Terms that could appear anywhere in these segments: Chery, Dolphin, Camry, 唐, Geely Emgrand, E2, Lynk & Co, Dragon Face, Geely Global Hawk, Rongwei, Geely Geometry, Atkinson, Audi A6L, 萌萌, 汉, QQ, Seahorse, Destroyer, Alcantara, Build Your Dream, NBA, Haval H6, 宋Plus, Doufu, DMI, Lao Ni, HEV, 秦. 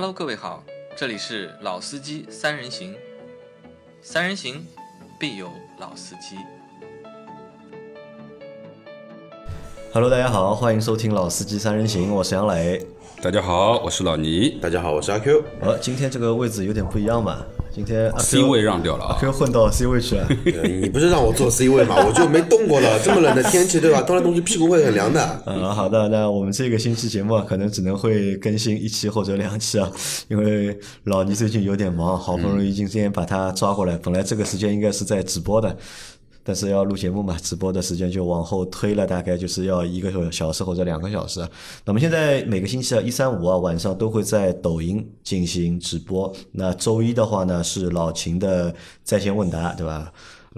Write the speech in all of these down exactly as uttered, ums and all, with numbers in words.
Hello， 各位好，这里是老司机三人行，三人行必有老司机。Hello， 大家好，欢迎收听老司机三人行，我是杨磊。大家好，我是老倪。大家好，我是阿 Q。呃、哦，今天这个位置有点不一样嘛。今天 C 位让掉了、啊、阿 Q 混到 C 位去了。你不是让我做 C 位吗？我就没动过了。这么冷的天气，对吧？动来动去屁股会很凉的。嗯，好的，那我们这个星期节目、啊、可能只能会更新一期或者两期啊，因为老倪最近有点忙，好不容易今天把他抓过来。本来这个时间应该是在直播的，但是要录节目嘛，直播的时间就往后推了，大概就是要一个小时或者两个小时。那么现在每个星期啊，一三五啊晚上都会在抖音进行直播。那周一的话呢是老秦的在线问答，对吧？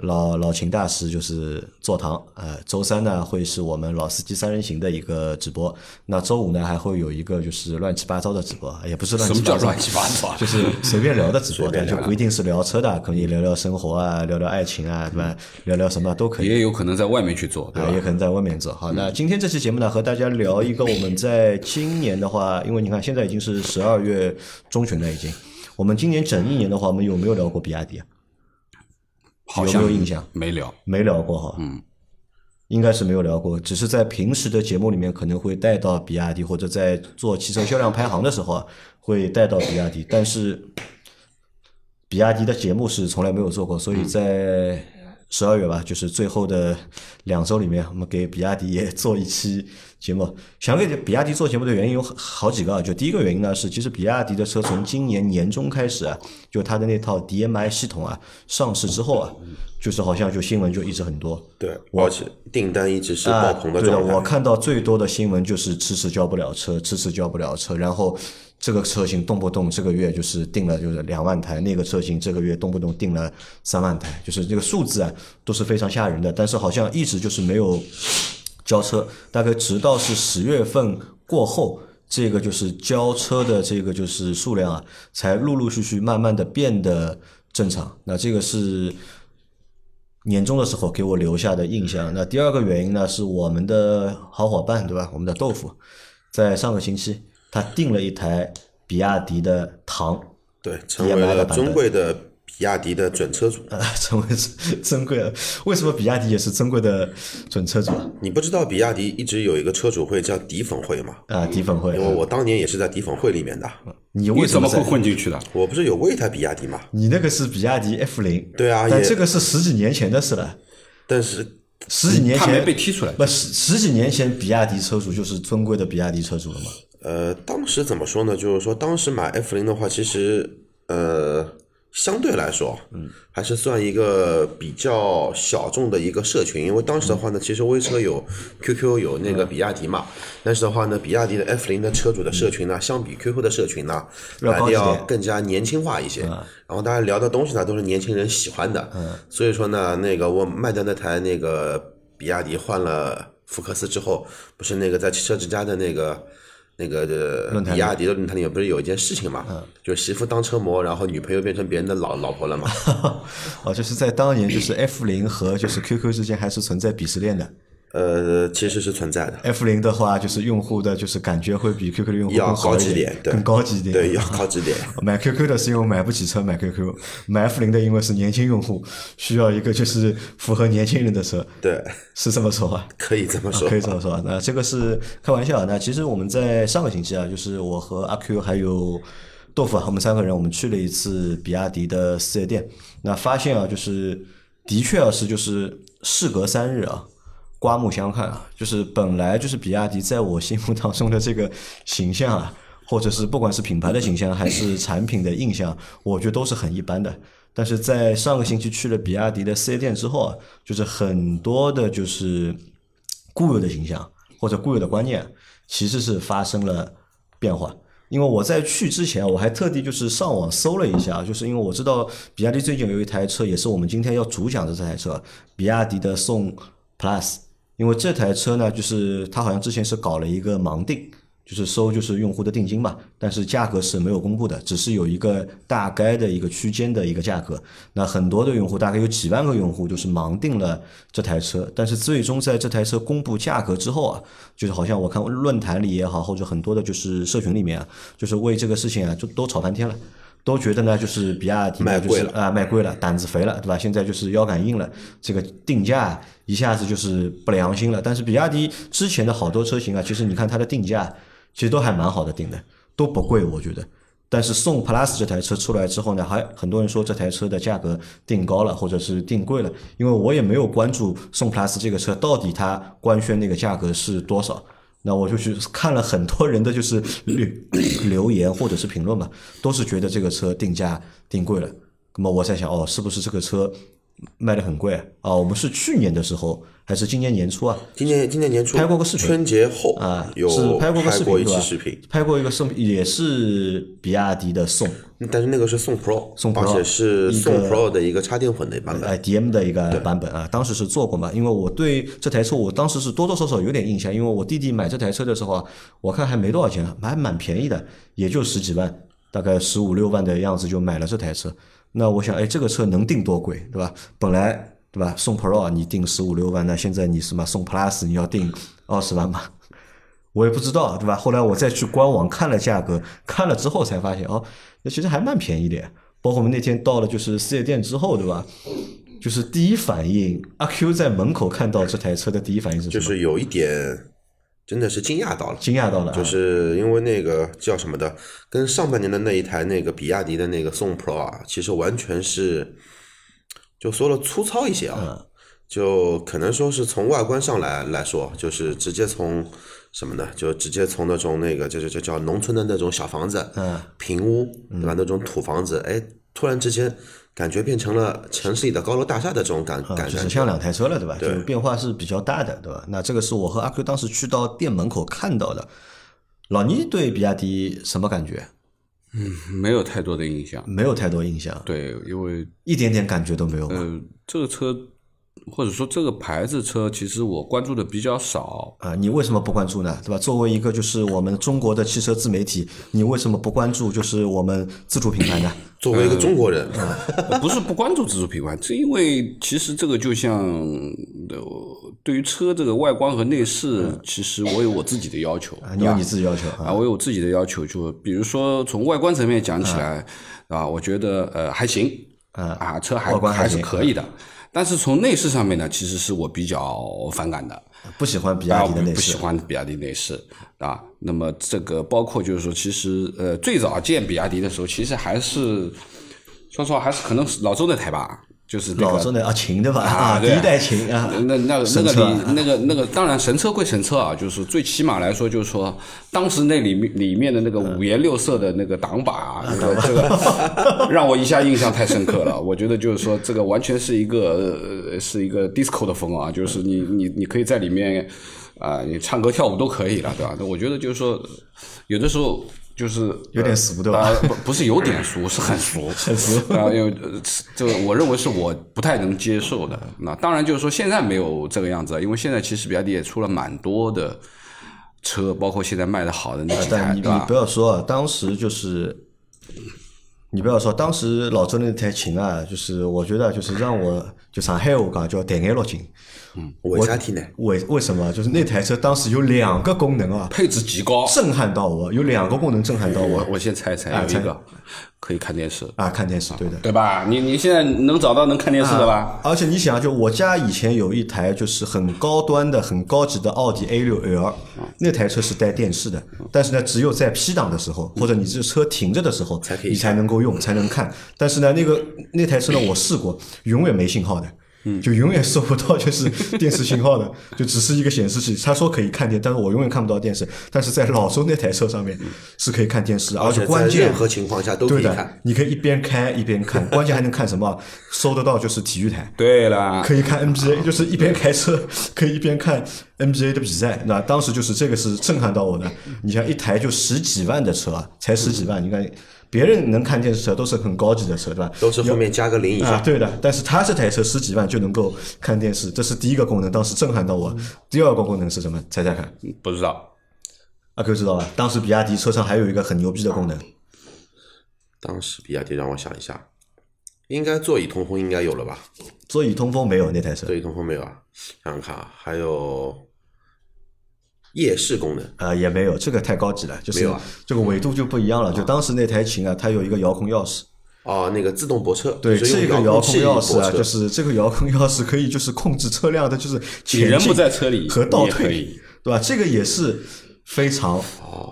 老老秦大师就是坐堂，呃，周三呢会是我们老司机三人行的一个直播，那周五呢还会有一个就是乱七八糟的直播，也不是乱七八糟，什么叫乱七八糟？就是随便聊的直播，但就不一定是聊车的，可以聊聊生活啊，聊聊爱情啊，对吧？聊聊什么都可以，也有可能在外面去做，对吧？啊、也可能在外面做。好，那今天这期节目呢，和大家聊一个我们在今年的话，因为你看现在已经是十二月中旬了，已经，我们今年整一年的话，我们有没有聊过比亚迪啊？好像有没有印象？没聊，没聊过哈。嗯，应该是没有聊过，只是在平时的节目里面可能会带到比亚迪，或者在做汽车销量排行的时候啊，会带到比亚迪。但是比亚迪的节目是从来没有做过，所以在十二月吧，就是最后的两周里面，我们给比亚迪也做一期节目。想给比亚迪做节目的原因有好几个啊，就第一个原因呢是，其实比亚迪的车从今年年中开始啊，就它的那套 D M I 系统啊上市之后啊，就是好像就新闻就一直很多。对，而且订单一直是爆棚的状态、啊、对的，我看到最多的新闻就是迟迟交不了车，迟迟交不了车，然后这个车型动不动这个月就是订了就是两万台，那个车型这个月动不动订了三万台，就是这个数字啊都是非常吓人的，但是好像一直就是没有交车，大概直到是十月份过后，这个就是交车的这个就是数量啊，才陆陆续续慢慢的变得正常。那这个是年终的时候给我留下的印象。那第二个原因呢，是我们的好伙伴，对吧？我们的豆腐，在上个星期他订了一台比亚迪的唐，对，成为了尊贵的比亚迪的准车主，呃，成为尊贵了。为什么比亚迪也是尊贵的准车主、啊？你不知道比亚迪一直有一个车主会叫迪粉会吗？啊，迪粉会，因为我当年也是在迪粉会里面的。嗯、你为什么会混进去的？我不是有过一台比亚迪吗？你那个是比亚迪 F 零， 对啊，但这个是十几年前的事了。但是。十几年前他没被踢出来，不，十十几年前比亚迪车主就是尊贵的比亚迪车主了嘛？呃，当时怎么说呢？就是说当时买 F 零 的话，其实呃。相对来说，嗯，还是算一个比较小众的一个社群，因为当时的话呢，其实微车有 Q Q 有那个比亚迪嘛，但是的话呢，比亚迪的 F 零 的车主的社群呢，相比 Q Q 的社群呢，来的要更加年轻化一些，然后大家聊的东西呢，都是年轻人喜欢的，所以说呢，那个我卖掉那台那个比亚迪换了福克斯之后，不是那个在汽车之家的那个。那个比亚迪的论坛里面不是有一件事情嘛、嗯、就是媳妇当车模，然后女朋友变成别人的老老婆了嘛哦，就是在当年就是 F 零 和就是 Q Q 之间还是存在鄙视链的。呃，其实是存在的。F 零 的话，就是用户的，就是感觉会比 Q Q 的用户更好一点，点对更高级一点，对，要高级点。买 Q Q 的是因为买不起车，买 Q Q； 买 F 零 的因为是年轻用户，需要一个就是符合年轻人的车。对，是这么说啊？可以这么说、啊，可以这么说。那这个是开玩笑啊。那其实我们在上个星期啊，就是我和阿 Q 还有豆腐啊，我们三个人，我们去了一次比亚迪的四 S 店，那发现啊，就是的确啊，是就是事隔三日啊。刮目相看啊，就是本来就是比亚迪在我心目当中的这个形象啊，或者是不管是品牌的形象还是产品的印象，我觉得都是很一般的。但是在上个星期去了比亚迪的四 S店之后啊，就是很多的就是固有的形象或者固有的观念其实是发生了变化。因为我在去之前我还特地就是上网搜了一下，就是因为我知道比亚迪最近有一台车也是我们今天要主讲的这台车，比亚迪的宋 Plus。因为这台车呢，就是它好像之前是搞了一个盲定，就是收就是用户的定金嘛，但是价格是没有公布的，只是有一个大概的一个区间的一个价格。那很多的用户，大概有几万个用户就是盲定了这台车，但是最终在这台车公布价格之后啊，就是好像我看论坛里也好，或者很多的就是社群里面啊，就是为这个事情啊就都吵翻天了。都觉得呢，就是比亚迪卖贵了啊，卖贵了，胆子肥了，对吧？现在就是腰杆硬了，这个定价一下子就是不良心了。但是比亚迪之前的好多车型啊，其实你看它的定价，其实都还蛮好的定的，都不贵，我觉得。但是宋 Plus 这台车出来之后呢，还很多人说这台车的价格定高了，或者是定贵了。因为我也没有关注宋 Plus 这个车到底它官宣那个价格是多少。那我就去看了很多人的就是留言或者是评论嘛，都是觉得这个车定价定贵了。那么我在想，哦，是不是这个车卖得很贵啊？啊，我们是去年的时候还是今年年初啊？今年今年年初拍过个视频，春节后啊，有是拍过个视频，拍过一期视频，拍过一个宋，也是比亚迪的宋，但是那个是宋 Pro， 宋 Pro， 而且是宋 Pro 的一个插电混的版本，哎 ，D M 的一个版本啊。当时是做过嘛，因为我对这台车我当时是多多少少有点印象，因为我弟弟买这台车的时候啊，我看还没多少钱，还蛮便宜的，也就十几万，大概十五六万的样子就买了这台车。那我想，哎，这个车能定多贵，对吧？本来，对吧？宋 Pro 你定十五六万，那现在你是嘛？宋 Plus 你要定二十万嘛？我也不知道，对吧？后来我再去官网看了价格，看了之后才发现，哦，那其实还蛮便宜的。包括我们那天到了就是四 S 店之后，对吧？就是第一反应，阿 Q 在门口看到这台车的第一反应是什么？就是有一点。真的是惊讶到了，惊讶到了、啊，就是因为那个叫什么的，跟上半年的那一台那个比亚迪的那个宋 Pro 啊，其实完全是，就说了粗糙一些啊，嗯、就可能说是从外观上来来说，就是直接从什么呢，就直接从那种那个就是就叫农村的那种小房子，嗯，平屋对吧、嗯，那种土房子，哎，突然之间。感觉变成了城市里的高楼大厦的这种感感觉，就是像两台车了，对吧？对，就变化是比较大的，对吧？那这个是我和阿 Q 当时去到店门口看到的。老倪对比亚迪什么感觉？嗯，没有太多的印象，没有太多印象。对，因为一点点感觉都没有。嗯、呃，这个车或者说这个牌子车，其实我关注的比较少啊。你为什么不关注呢？对吧？作为一个就是我们中国的汽车自媒体，你为什么不关注就是我们自主品牌呢？作为一个中国人、呃、不是不关注自主品牌，这因为其实这个就像对于车这个外观和内饰、嗯、其实我有我自己的要求、啊、你有你自己要求啊，我有我自己的要求，就比如说从外观层面讲起来啊，我觉得呃还行啊，车还还是可以的，但是从内饰上面呢，其实是我比较反感的，不喜欢比亚迪的内饰，不喜欢比亚迪内饰啊。那么这个包括就是说，其实呃，最早见比亚迪的时候，其实还是说实话，还是可能老周那台吧，就是、那个、老周那啊秦的吧啊，第一代秦啊，那那那个里那个那个当然神车归神车啊，就是最起码来说，就是说当时那里面里面的那个五颜六色的那个挡把啊，嗯、这个让我一下印象太深刻了。我觉得就是说这个完全是一个是一个 disco 的风啊，就是你你你可以在里面。啊、呃，你唱歌跳舞都可以了，对吧？我觉得就是说，有的时候就是有点俗，对吧？呃、不, 不是有点俗，是很俗，很俗啊！因为这个我认为是我不太能接受的。那当然就是说，现在没有这个样子，因为现在其实比亚迪也出了蛮多的车，包括现在卖的好的那几台，对吧？你不要说，当时就是你不要说，当时老周那台琴啊，就是我觉得就是让我就上海话讲叫戴眼落镜。嗯，为啥体呢？为为什么？就是那台车当时有两个功能啊，配置极高，震撼到我。有两个功能震撼到我。嗯、我先猜一猜，有一个、啊、可以看电视啊，看电视，对的，对吧？你你现在能找到能看电视的吧？啊、而且你想，就我家以前有一台就是很高端的、很高级的奥迪 A 六 L， 那台车是带电视的，但是呢，只有在 P 档的时候，或者你这车停着的时候，才可以你才能够用，才能看。但是呢，那个那台车呢，我试过，永远没信号的。就永远收不到就是电视信号的，就只是一个显示器。他说可以看电，但是我永远看不到电视。但是在老周那台车上面是可以看电视，而且关键任何情况下都可以看。对的，你可以一边开一边看，关键还能看什么？收得到就是体育台。对了，可以看 N B A， 就是一边开车可以一边看 N B A 的比赛。那当时就是这个是震撼到我的。你像一台就十几万的车，才十几万，你看。别人能看电视车都是很高级的车，对吧？都是后面加个零以上、啊。对的，但是他这台车十几万就能够看电视，这是第一个功能，当时震撼到我。第二个功能是什么？猜猜看？不知道。阿 Q 知道吧？当时比亚迪车上还有一个很牛逼的功能。当时比亚迪让我想一下，应该座椅通风应该有了吧？座椅通风没有那台车。座椅通风没有啊？想想看啊，还有夜视功能啊、呃、也没有，这个太高级了，就是这个维度就不一样了。啊、就当时那台秦啊，它有一个遥控钥匙。哦，那个自动泊车，对，这个遥控钥匙啊，就是这个遥控钥匙可以就是控制车辆的，就是前进和倒退，对吧？这个也是非常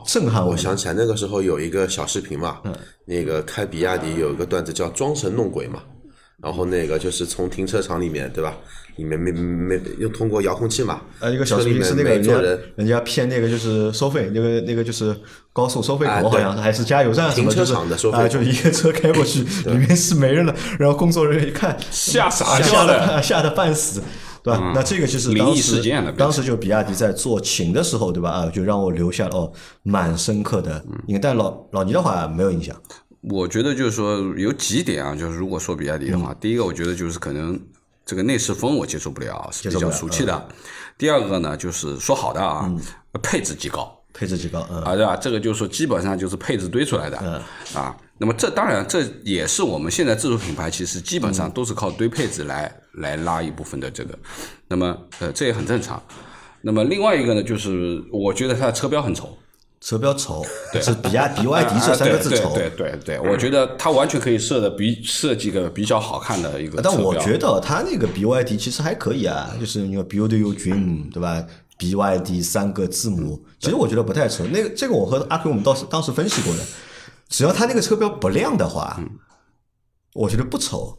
震撼我、哦。我想起来那个时候有一个小视频嘛，嗯、那个开比亚迪有一个段子叫装神弄鬼嘛，然后那个就是从停车场里面，对吧？里面没没又通过遥控器嘛，啊，一个小视频是那个人家人家骗那个就是收费，那个那个就是高速收费口、啊、好像还是加油站什么停车场的收费口、就是啊，就一个车开过去，里面是没人了，然后工作人员一看吓傻掉了，吓得半死，对吧？嗯、那这个就是灵异事件了。当时就比亚迪在做秦的时候，对吧？啊，就让我留下了哦蛮深刻的印象。但老老倪的话没有印象。我觉得就是说有几点啊，就是如果说比亚迪的话，嗯、第一个我觉得就是可能。这个内饰风我接受不了，是比较俗气的、嗯。第二个呢，就是说好的啊，嗯、配置极高，配置极高、嗯、啊，对吧？这个就是说基本上就是配置堆出来的、嗯、啊。那么这当然这也是我们现在自主品牌其实基本上都是靠堆配置来、嗯、来拉一部分的这个。那么呃，这也很正常。那么另外一个呢，就是我觉得它的车标很丑。车标丑，对，是比亚迪 Y D 这三个字丑。对对 对, 对, 对，我觉得它完全可以设的比设计个比较好看的一个车标。但我觉得它那个 B Y D 其实还可以啊，就是你说 Build Your Dream 对吧 ？B Y D 三个字母，其实我觉得不太丑。那个这个我和阿 Q 我们当时当时分析过的，只要它那个车标不亮的话。嗯我觉得不丑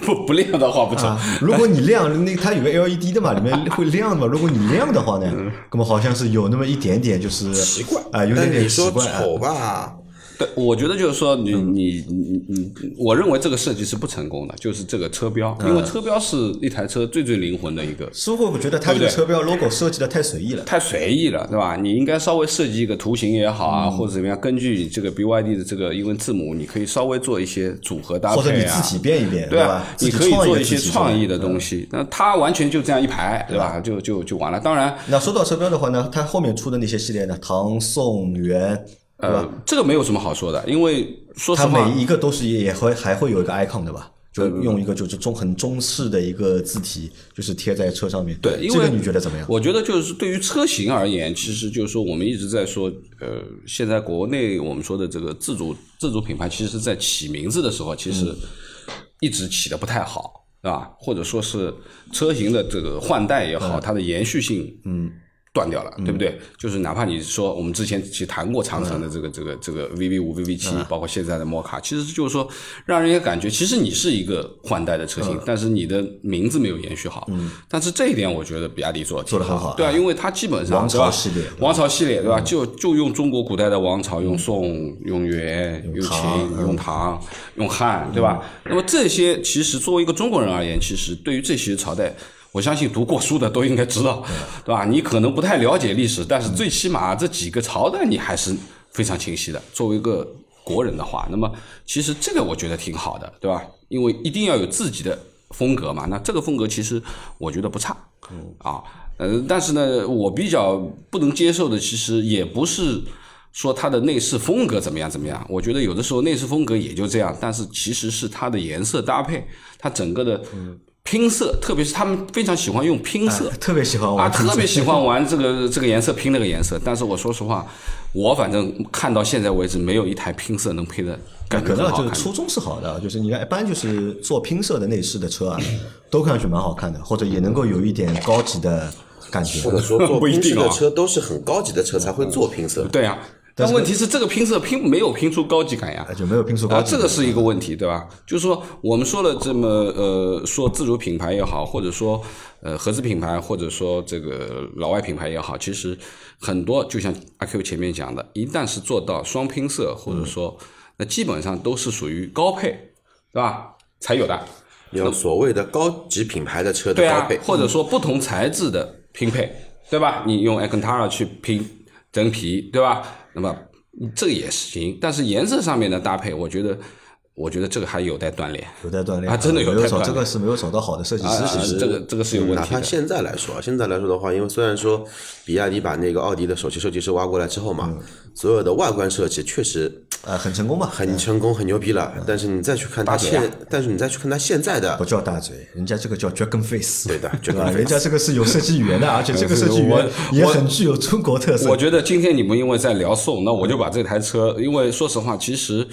不不亮的话不丑、啊、如果你亮那它有个 L E D 的嘛里面会亮的嘛如果你亮的话呢那么好像是有那么一点点就是奇怪啊、呃、有点点奇怪但你说丑吧对我觉得就是说你、嗯、你你你我认为这个设计是不成功的就是这个车标、嗯、因为车标是一台车最最灵魂的一个似乎我觉得它这个车标 logo 设计的太随意了太随意了对吧你应该稍微设计一个图形也好啊、嗯、或者怎么样根据这个 B Y D 的这个英文字母你可以稍微做一些组合搭配、啊、或者你自己变一变对吧你可以做一些创意的东西那、嗯、它完全就这样一排对吧、嗯、就就就完了当然那说到车标的话呢它后面出的那些系列呢唐宋元呃，这个没有什么好说的，因为说实话，它每一个都是也会还会有一个 icon 的吧，就用一个就是中很中式的一个字体，就是贴在车上面。对，因为这个你觉得怎么样？我觉得就是对于车型而言，其实就是说我们一直在说，呃，现在国内我们说的这个自主自主品牌，其实在起名字的时候，其实一直起得不太好，是吧？或者说是车型的这个换代也好，嗯、它的延续性，嗯。断掉了，对不对、嗯？就是哪怕你说我们之前其实谈过长城的这个、嗯、这个这个 V V 五、V V 七、嗯，包括现在的摩卡，其实就是说让人也感觉，其实你是一个换代的车型，嗯、但是你的名字没有延续好。嗯、但是这一点，我觉得比亚迪做的做得很好，对啊，因为它基本上王朝系列，王朝系列对吧？嗯、就就用中国古代的王朝，用宋、用元、用秦、用唐、用汉，对吧、嗯？那么这些其实作为一个中国人而言，其实对于这些朝代。我相信读过书的都应该知道，对吧？你可能不太了解历史，但是最起码这几个朝代你还是非常清晰的。作为一个国人的话，那么其实这个我觉得挺好的，对吧？因为一定要有自己的风格嘛。那这个风格其实我觉得不差，啊，呃，但是呢，我比较不能接受的，其实也不是说它的内饰风格怎么样怎么样。我觉得有的时候内饰风格也就这样，但是其实是它的颜色搭配，它整个的。拼色，特别是他们非常喜欢用拼色，啊、特别喜欢玩啊，特别喜欢玩这个这个颜色拼那个颜色。但是我说实话，我反正看到现在为止，没有一台拼色能配的感觉很好看。可能就是初衷是好的，就是你看一般就是做拼色的内饰的车啊，都看上去蛮好看的，或者也能够有一点高级的感觉。或者说做拼色的车都是很高级的车才会做拼色，对啊。但问题是这个拼色拼没有拼出高级感呀，就没有拼出高级感啊，这个是一个问题，对吧？就是说我们说了这么呃，说自主品牌也好，或者说呃合资品牌，或者说这个老外品牌也好，其实很多就像阿 Q 前面讲的，一旦是做到双拼色，或者说那基本上都是属于高配，对吧？才有的有所谓的高级品牌的车的高配，对啊，或者说不同材质的拼配，对吧？你用 Alcantara 去拼真皮，对吧？那么这个也行，但是颜色上面的搭配，我觉得我觉得这个还有待锻炼，有待锻炼，还真的有待锻炼。没有找，这个是没有找到好的设计师。其实这个这个是有问题的。哪怕现在来说，现在来说的话，因为虽然说比亚迪把那个奥迪的首席设计师挖过来之后嘛，嗯、所有的外观设计确实呃很成功嘛，很成功，很牛逼了。嗯、但是你再去看他现、啊，但是你再去看他现在的，不叫大嘴，人家这个叫 Dragon Face， 对的，对吧？人家这个是有设计语言的，而且这个设计语言也很具有中国特色。我, 我觉得今天你们因为在聊宋，那我就把这台车，因为说实话，其实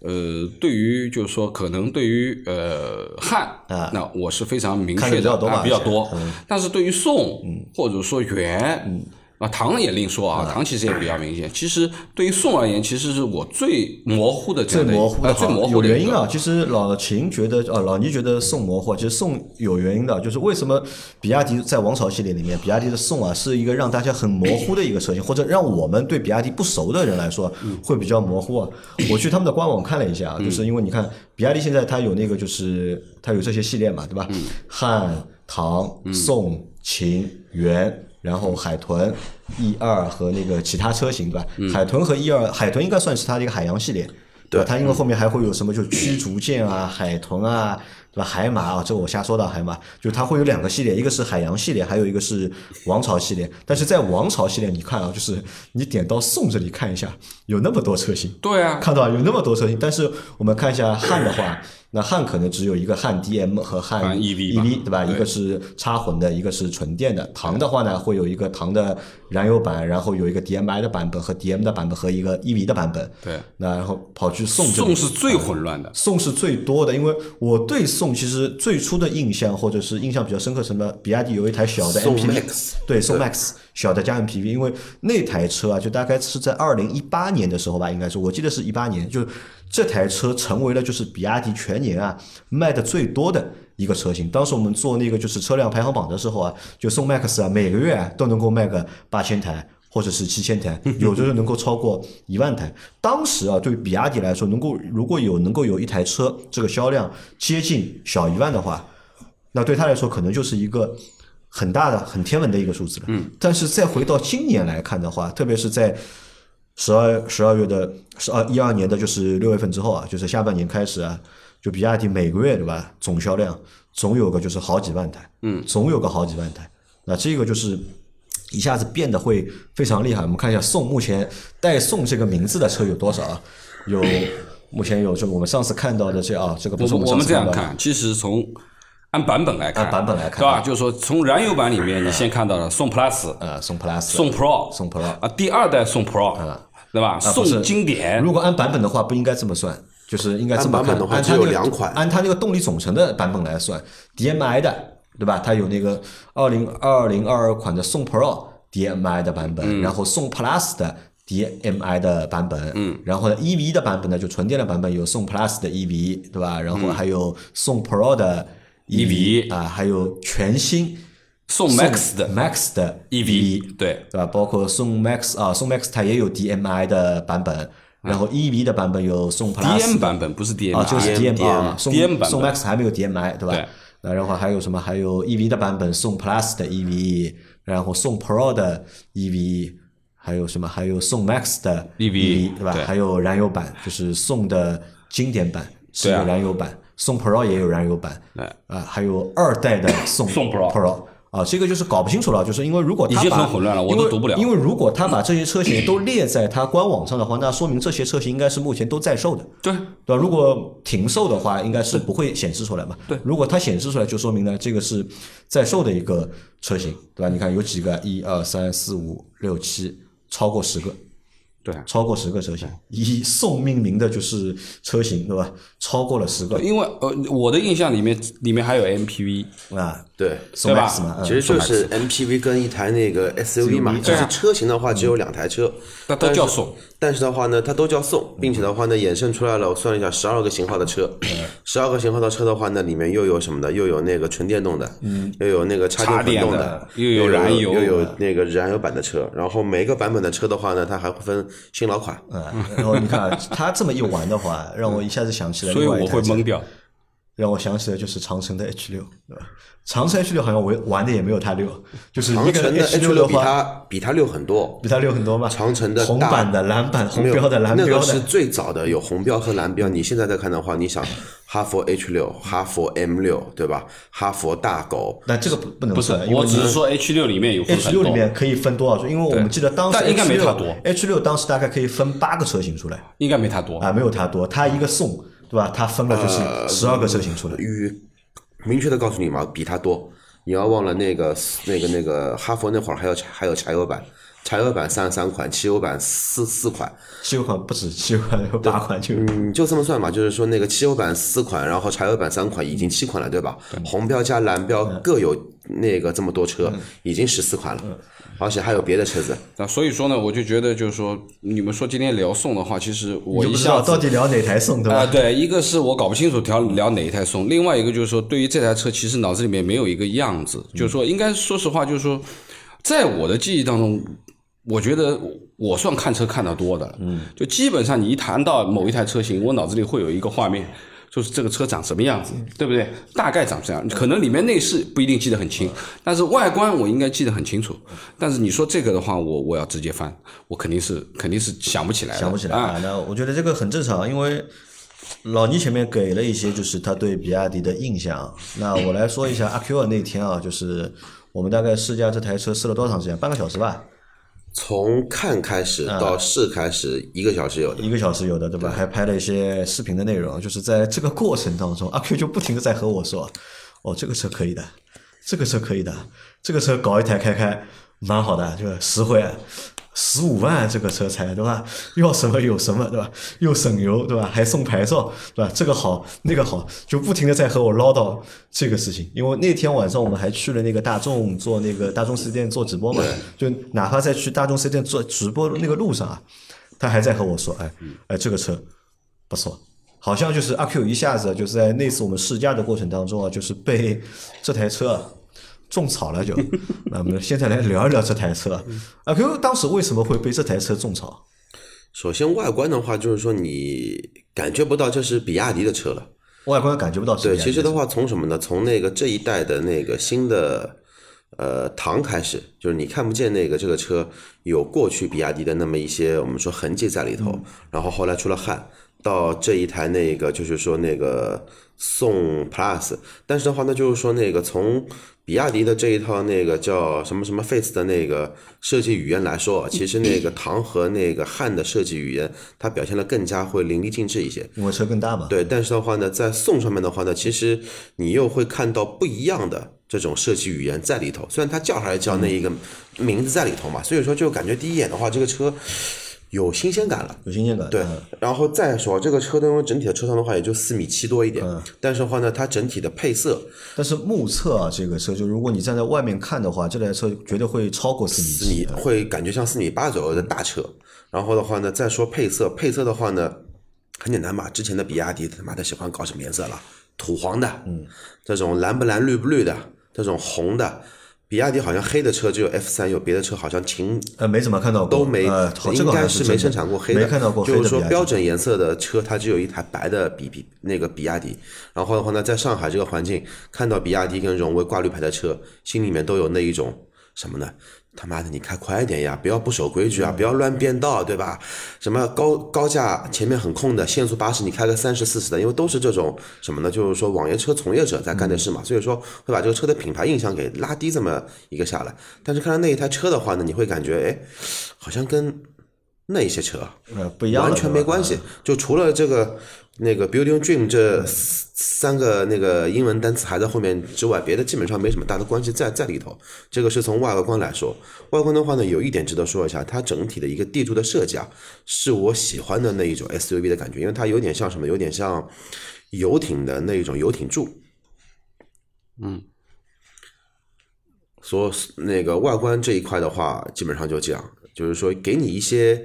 呃对于。对于就是说，可能对于呃汉、啊，那我是非常明确的，比较多、啊比较多嗯。但是对于宋、嗯、或者说元、嗯、啊唐也另说啊、嗯，唐其实也比较明显。其实对于宋而言，其实是我最模糊的这样的，最模糊的、呃、最模糊的有原因啊。其实老秦觉得啊，老倪觉得宋模糊，其实宋有原因的，就是为什么比亚迪在王朝系列里面，比亚迪的宋啊是一个让大家很模糊的一个车型，或者让我们对比亚迪不熟的人来说会比较模糊啊。我去他们的官网看了一下，就是因为你看比亚迪现在它有那个就是它有这些系列嘛，对吧？汉、唐、宋、秦、元。然后海豚 E 二 和那个其他车型对吧、嗯、海豚和 E 二 海豚应该算是它的一个海洋系列对吧，它因为后面还会有什么就驱逐舰啊海豚啊对吧海马啊这我瞎说到海马就它会有两个系列一个是海洋系列还有一个是王朝系列但是在王朝系列你看啊就是你点到宋这里看一下有那么多车型对啊看到有那么多车型但是我们看一下汉的话那汉可能只有一个汉 D M 和汉 E V 对吧一个是插混的一个是纯电的唐的话呢会有一个唐的燃油版然后有一个 D M I 的版本和 D M 的版本和一个 E V 的版本对那然后跑去宋宋是最混乱的宋是最多的因为我对宋其实最初的印象或者是印象比较深刻什么比亚迪有一台小的 M P V 对宋 MAX 小的加 M P V 因为那台车啊就大概是在二零一八年的时候吧应该是我记得是一八年就这台车成为了就是比亚迪全年啊卖的最多的一个车型。当时我们做那个就是车辆排行榜的时候啊，就宋 MAX 啊，每个月啊都能够卖个八千台或者是七千台，有的时候能够超过一万台。当时啊，对于比亚迪来说，能够如果有能够有一台车这个销量接近小一万的话，那对他来说可能就是一个。很大的、很天文的一个数字了。嗯，但是再回到今年来看的话，特别是在。十二月的十二一二年的就是六月份之后啊就是下半年开始啊就比亚迪每个月对吧总销量总有个就是好几万台嗯总有个好几万台那这个就是一下子变得会非常厉害我们看一下宋目前带宋这个名字的车有多少啊有目前有就我们上次看到的这啊这个不是我 们, 我们这样看其实从按版本来看，按版本来看，对吧？就是说，从燃油版里面，你先看到了宋 Plus， 呃，宋 Plus， 宋 Pro， 宋 Pro 啊，第二代宋 Pro， 啊，对吧？宋经典。如果按版本的话，不应该这么算，就是应该这么看。按版本的话，只有两款。按它那个动力总成的版本来算 ，D M I 的，对吧？它有那个二零二零二二款的宋 Pro D M I 的版本，嗯、然后宋 Plus 的。D M I 的版本、嗯、然后呢 E V 的版本呢就纯电的版本有宋 Plus 的 E V 对吧然后还有宋 Pro 的 E V、嗯、啊还有全新宋 MAX 的 MAX 的 E V 对对吧包括宋 MAX 啊宋 MAX 它也有 D M I 的版本然后 E V 的版本有宋 Plus D M 版本不是 D M I 啊就是 D M I 啊宋 MAX 还没有 D M I 对吧对那然后还有什么还有 E V 的版本宋 Plus 的 E V 然后宋 Pro 的 E V还有什么？还有宋 MAX 的 E V 对吧？对还有燃油版，就是宋的经典版是有燃油版，啊、宋 Pro 也有燃油版，啊、呃，还有二代的宋 Pro, Pro 啊，这个就是搞不清楚了，就是因为如果他把已经很混乱了，我都读不了因。因为如果他把这些车型都列在他官网上的话，那说明这些车型应该是目前都在售的，对对吧？如果停售的话，应该是不会显示出来嘛。对，如果它显示出来，就说明呢，这个是在售的一个车型，对吧？你看有几个？一二三四五六七。超过十个，对，超过十个车型，以宋命名的就是车型，对吧？超过了十个，因为呃，我的印象里面，里面还有 M P V 啊，对，对吧？其实就是 M P V 跟一台那个 S U V 嘛，就是车型的话只有两台车，那、嗯、都叫宋，但是的话呢，它都叫宋，并且的话呢，衍生出来了，我算了一下，十二个型号的车，十二个型号的车的话呢，里面又有什么的？又有那个纯电动的，嗯，又有那个插电混动的，又有燃油，又有那个燃油版的车。然后每个版本的车的话呢，它还会分。新老款，嗯，然后你看他这么一玩的话，让我一下子想起来另外一台车，所以我会懵掉。让我想起来就是长城的 H 六，长城 H 六好像我玩的也没有它溜，就是一个 H 六 的话，长城的 H 六 比它比它溜很多，比它溜很多嘛。长城的红版的、蓝版、红标的、蓝标的，那个是最早的有红标和蓝标。你现在在看的话，你想哈佛 H 六、哈佛 M 六 对吧？哈佛大狗，那这个不不能算，不是，我只是说 H 六 里面有分很多 H 六 里面可以分多少？因为我们记得当时 H 六, 但应该没它多 ，H 六 当时大概可以分八个车型出来，应该没它多啊，没有它多，它一个宋。对吧？他分了就是十二个车型出来、呃，明确的告诉你嘛，比他多。你要忘了那个那个那个哈佛那会儿还有还有柴油版，柴油版三十三款，汽油版四四款，汽油款不止，汽油版有八款就。嗯，就这么算嘛，就是说那个汽油版四款，然后柴油版三款，已经七款了，对吧？对，红标加蓝标各有那个这么多车，嗯、已经十四款了。嗯而且还有别的车子，那所以说呢，我就觉得就是说，你们说今天聊宋的话，其实我一下子到底聊哪台宋对吧？啊、呃，对，一个是我搞不清楚聊聊哪一台宋，另外一个就是说，对于这台车，其实脑子里面没有一个样子，就是说，应该说实话，就是说，在我的记忆当中，我觉得我算看车看得多的，嗯，就基本上你一谈到某一台车型，我脑子里会有一个画面。就是这个车长什么样子，对不对？大概长这样，可能里面内饰不一定记得很清，但是外观我应该记得很清楚。但是你说这个的话，我我要直接翻，我肯定是肯定是想不起来的，想不起来啊。那我觉得这个很正常，因为老倪前面给了一些就是他对比亚迪的印象。那我来说一下阿 Q 那天啊，就是我们大概试驾这台车试了多长时间？半个小时吧。从看开始到试开始一个小时有的、嗯、一个小时有的对吧对还拍了一些视频的内容就是在这个过程当中阿 Q 就不停的在和我说哦这个车可以的这个车可以的这个车搞一台开开蛮好的就是实惠十五万这个车才对吧要什么有什么对吧又省油对吧还送牌照对吧这个好那个好就不停的在和我唠叨这个事情因为那天晚上我们还去了那个大众做那个大众C店做直播嘛就哪怕在去大众C店做直播那个路上啊他还在和我说哎哎这个车不错好像就是阿 Q 一下子就是在那次我们试驾的过程当中啊就是被这台车、啊种草了就，那我们现在来聊一聊这台车。啊，可是当时为什么会被这台车种草？首先外观的话，就是说你感觉不到这是比亚迪的车了，外观感觉不到是比亚迪的车。对，其实的话从什么呢？从那个这一代的那个新的呃唐开始，就是你看不见那个这个车有过去比亚迪的那么一些我们说痕迹在里头，嗯、然后后来出了汉。到这一台那个就是说那个宋 Plus， 但是的话那就是说那个从比亚迪的这一套那个叫什么什么 Face 的那个设计语言来说，其实那个唐和那个汉的设计语言它表现得更加会淋漓尽致一些，因为车更大嘛。对，但是的话呢，在宋上面的话呢，其实你又会看到不一样的这种设计语言在里头，虽然它叫还是叫那一个名字在里头嘛，所以说就感觉第一眼的话，这个车。有新鲜感了，有新鲜感。对，嗯、然后再说这个车，因为整体的车长的话也就四米七多一点、嗯，但是的话呢，它整体的配色，但是目测啊，这个车就如果你站在外面看的话，这台车绝对会超过四米七，四米会感觉像四米八左右的大车。然后的话呢，再说配色，配色的话呢，很简单嘛，之前的比亚迪他妈的喜欢搞什么颜色了，土黄的，嗯，这种蓝不蓝绿不绿的，这种红的。比亚迪好像黑的车只有 F 三， 有别的车好像秦呃没怎么看到过，都没、呃这个、应该是没生产过黑的，没看到过黑的。就是说标准颜色的车，它只有一台白的比比那个比亚迪。然后的话呢，在上海这个环境，看到比亚迪跟荣威挂绿牌的车，心里面都有那一种什么呢？他妈的，你开快一点呀！不要不守规矩啊！不要乱变道，对吧？什么高高架前面很空的，限速八十，你开个三十、四十的，因为都是这种什么呢？就是说网约车从业者在干的事嘛，所以说会把这个车的品牌印象给拉低这么一个下来。但是看到那一台车的话呢，你会感觉，哎，好像跟那一些车不一样，完全没关系。就除了这个那个 Build Your Dream 这三个那个英文单词还在后面之外，别的基本上没什么大的关系在在里头。这个是从外观来说，外观的话呢，有一点值得说一下，它整体的一个地柱的设计啊，是我喜欢的那一种 S U V 的感觉，因为它有点像什么，有点像游艇的那一种游艇柱，嗯，所以那个外观这一块的话，基本上就这样，就是说给你一些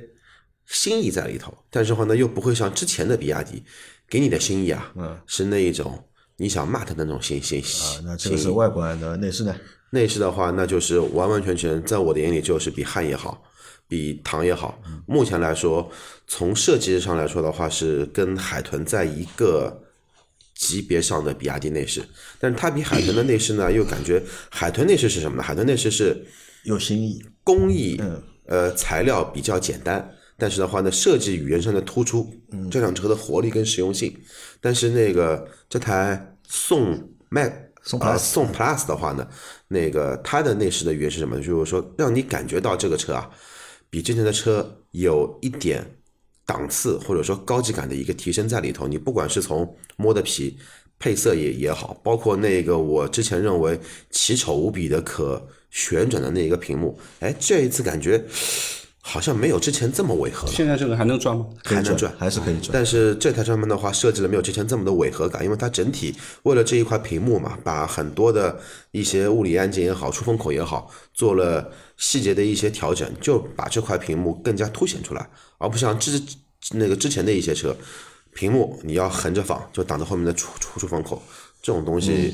新意在里头，但是话呢又不会像之前的比亚迪给你的新意啊，嗯，是那一种你想骂他的那种新新意啊。那这个是外观的，内饰呢？内饰的话，那就是完完全全在我的眼里就是比汉也好，比唐也好。目前来说，从设计上来说的话，是跟海豚在一个级别上的比亚迪内饰，但是它比海豚的内饰呢，又感觉海豚内饰是什么呢？海豚内饰是有新意，工艺，嗯，呃，材料比较简单，但是的话呢，设计语言上的突出，嗯，这辆车的活力跟实用性。但是那个这台宋 MAX 宋 Plus,、呃、宋 Plus 的话呢，那个它的内饰的语言是什么？就是说让你感觉到这个车啊，比之前的车有一点档次或者说高级感的一个提升在里头。你不管是从摸的皮配色 也, 也好，包括那个我之前认为奇丑无比的可旋转的那个屏幕，哎，这一次感觉好像没有之前这么违和了。现在这个还能转吗？还能转，还是可以转。但是这台上面的话设计了没有之前这么的违和感，因为它整体为了这一块屏幕嘛，把很多的一些物理按键也好，出风口也好，做了细节的一些调整，就把这块屏幕更加凸显出来，而不像之那个之前的一些车，屏幕你要横着放，就挡着后面的出出出风口，这种东西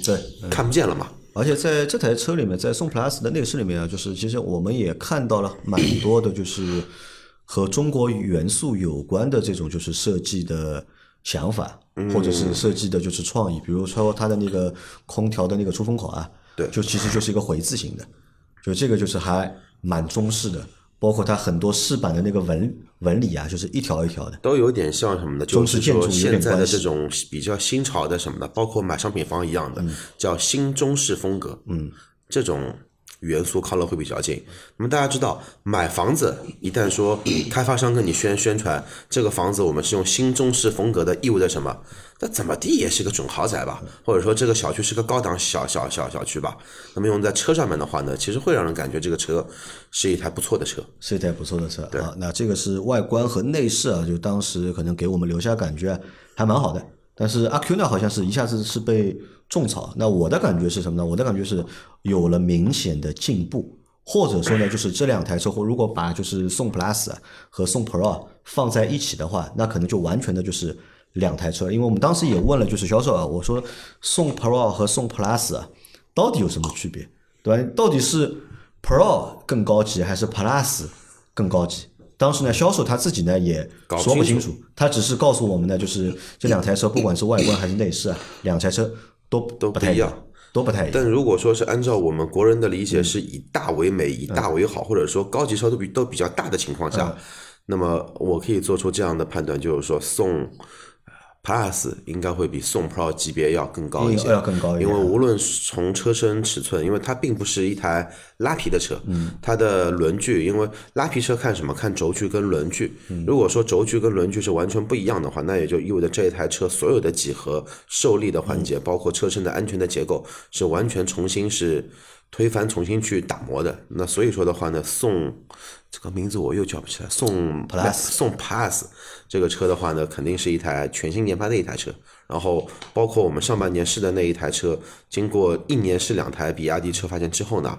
看不见了嘛。嗯而且在这台车里面，在宋 Plus 的内饰里面啊，就是其实我们也看到了蛮多的，就是和中国元素有关的这种就是设计的想法，或者是设计的就是创意。比如说它的那个空调的那个出风口啊，对，就其实就是一个回字形的，就这个就是还蛮中式的。包括它很多饰板的那个纹纹理啊，就是一条一条的，都有点像什么的，就是说现在的这种比较新潮的什么的，包括买商品房一样的，嗯，叫新中式风格，嗯，这种元素靠了会比较近。那么大家知道，买房子一旦说开发商跟你宣宣传这个房子我们是用新中式风格的，意味着什么？那怎么地也是个准豪宅吧，或者说这个小区是个高档小小小小区吧。那么用在车上面的话呢，其实会让人感觉这个车是一台不错的车，是一台不错的车。对，啊，那这个是外观和内饰啊，就当时可能给我们留下感觉还蛮好的。但是阿 Q 呢，好像是一下子是被种草。那我的感觉是什么呢？我的感觉是有了明显的进步，或者说呢，就是这两台车，如果把就是宋 Plus 和宋 Pro 放在一起的话，那可能就完全的就是两台车。因为我们当时也问了就是销售啊，我说宋 Pro 和宋 Plus 啊到底有什么区别，对吧？到底是 Pro 更高级还是 Plus 更高级？当时呢销售他自己呢也说不清楚，他只是告诉我们呢，就是这两台车不管是外观还是内饰啊，两台车都都不太一样，都不太一样。但如果说是按照我们国人的理解，是以大为美，嗯，以大为好，或者说高级车都比都比较大的情况下，嗯，那么我可以做出这样的判断，就是说宋Plus 应该会比宋 Pro 级别要更高一些，要更高一点。因为无论从车身尺寸，因为它并不是一台拉皮的车，嗯，它的轮距，因为拉皮车看什么？看轴距跟轮距。如果说轴距跟轮距是完全不一样的话，那也就意味着这一台车所有的几何、受力的环节，嗯，包括车身的安全的结构，是完全重新是推翻、重新去打磨的。那所以说的话呢，宋这个名字我又叫不起来，宋 Plus 宋 Plus 这个车的话呢，肯定是一台全新研发的一台车。然后包括我们上半年试的那一台车，经过一年试两台比亚迪车发现之后呢，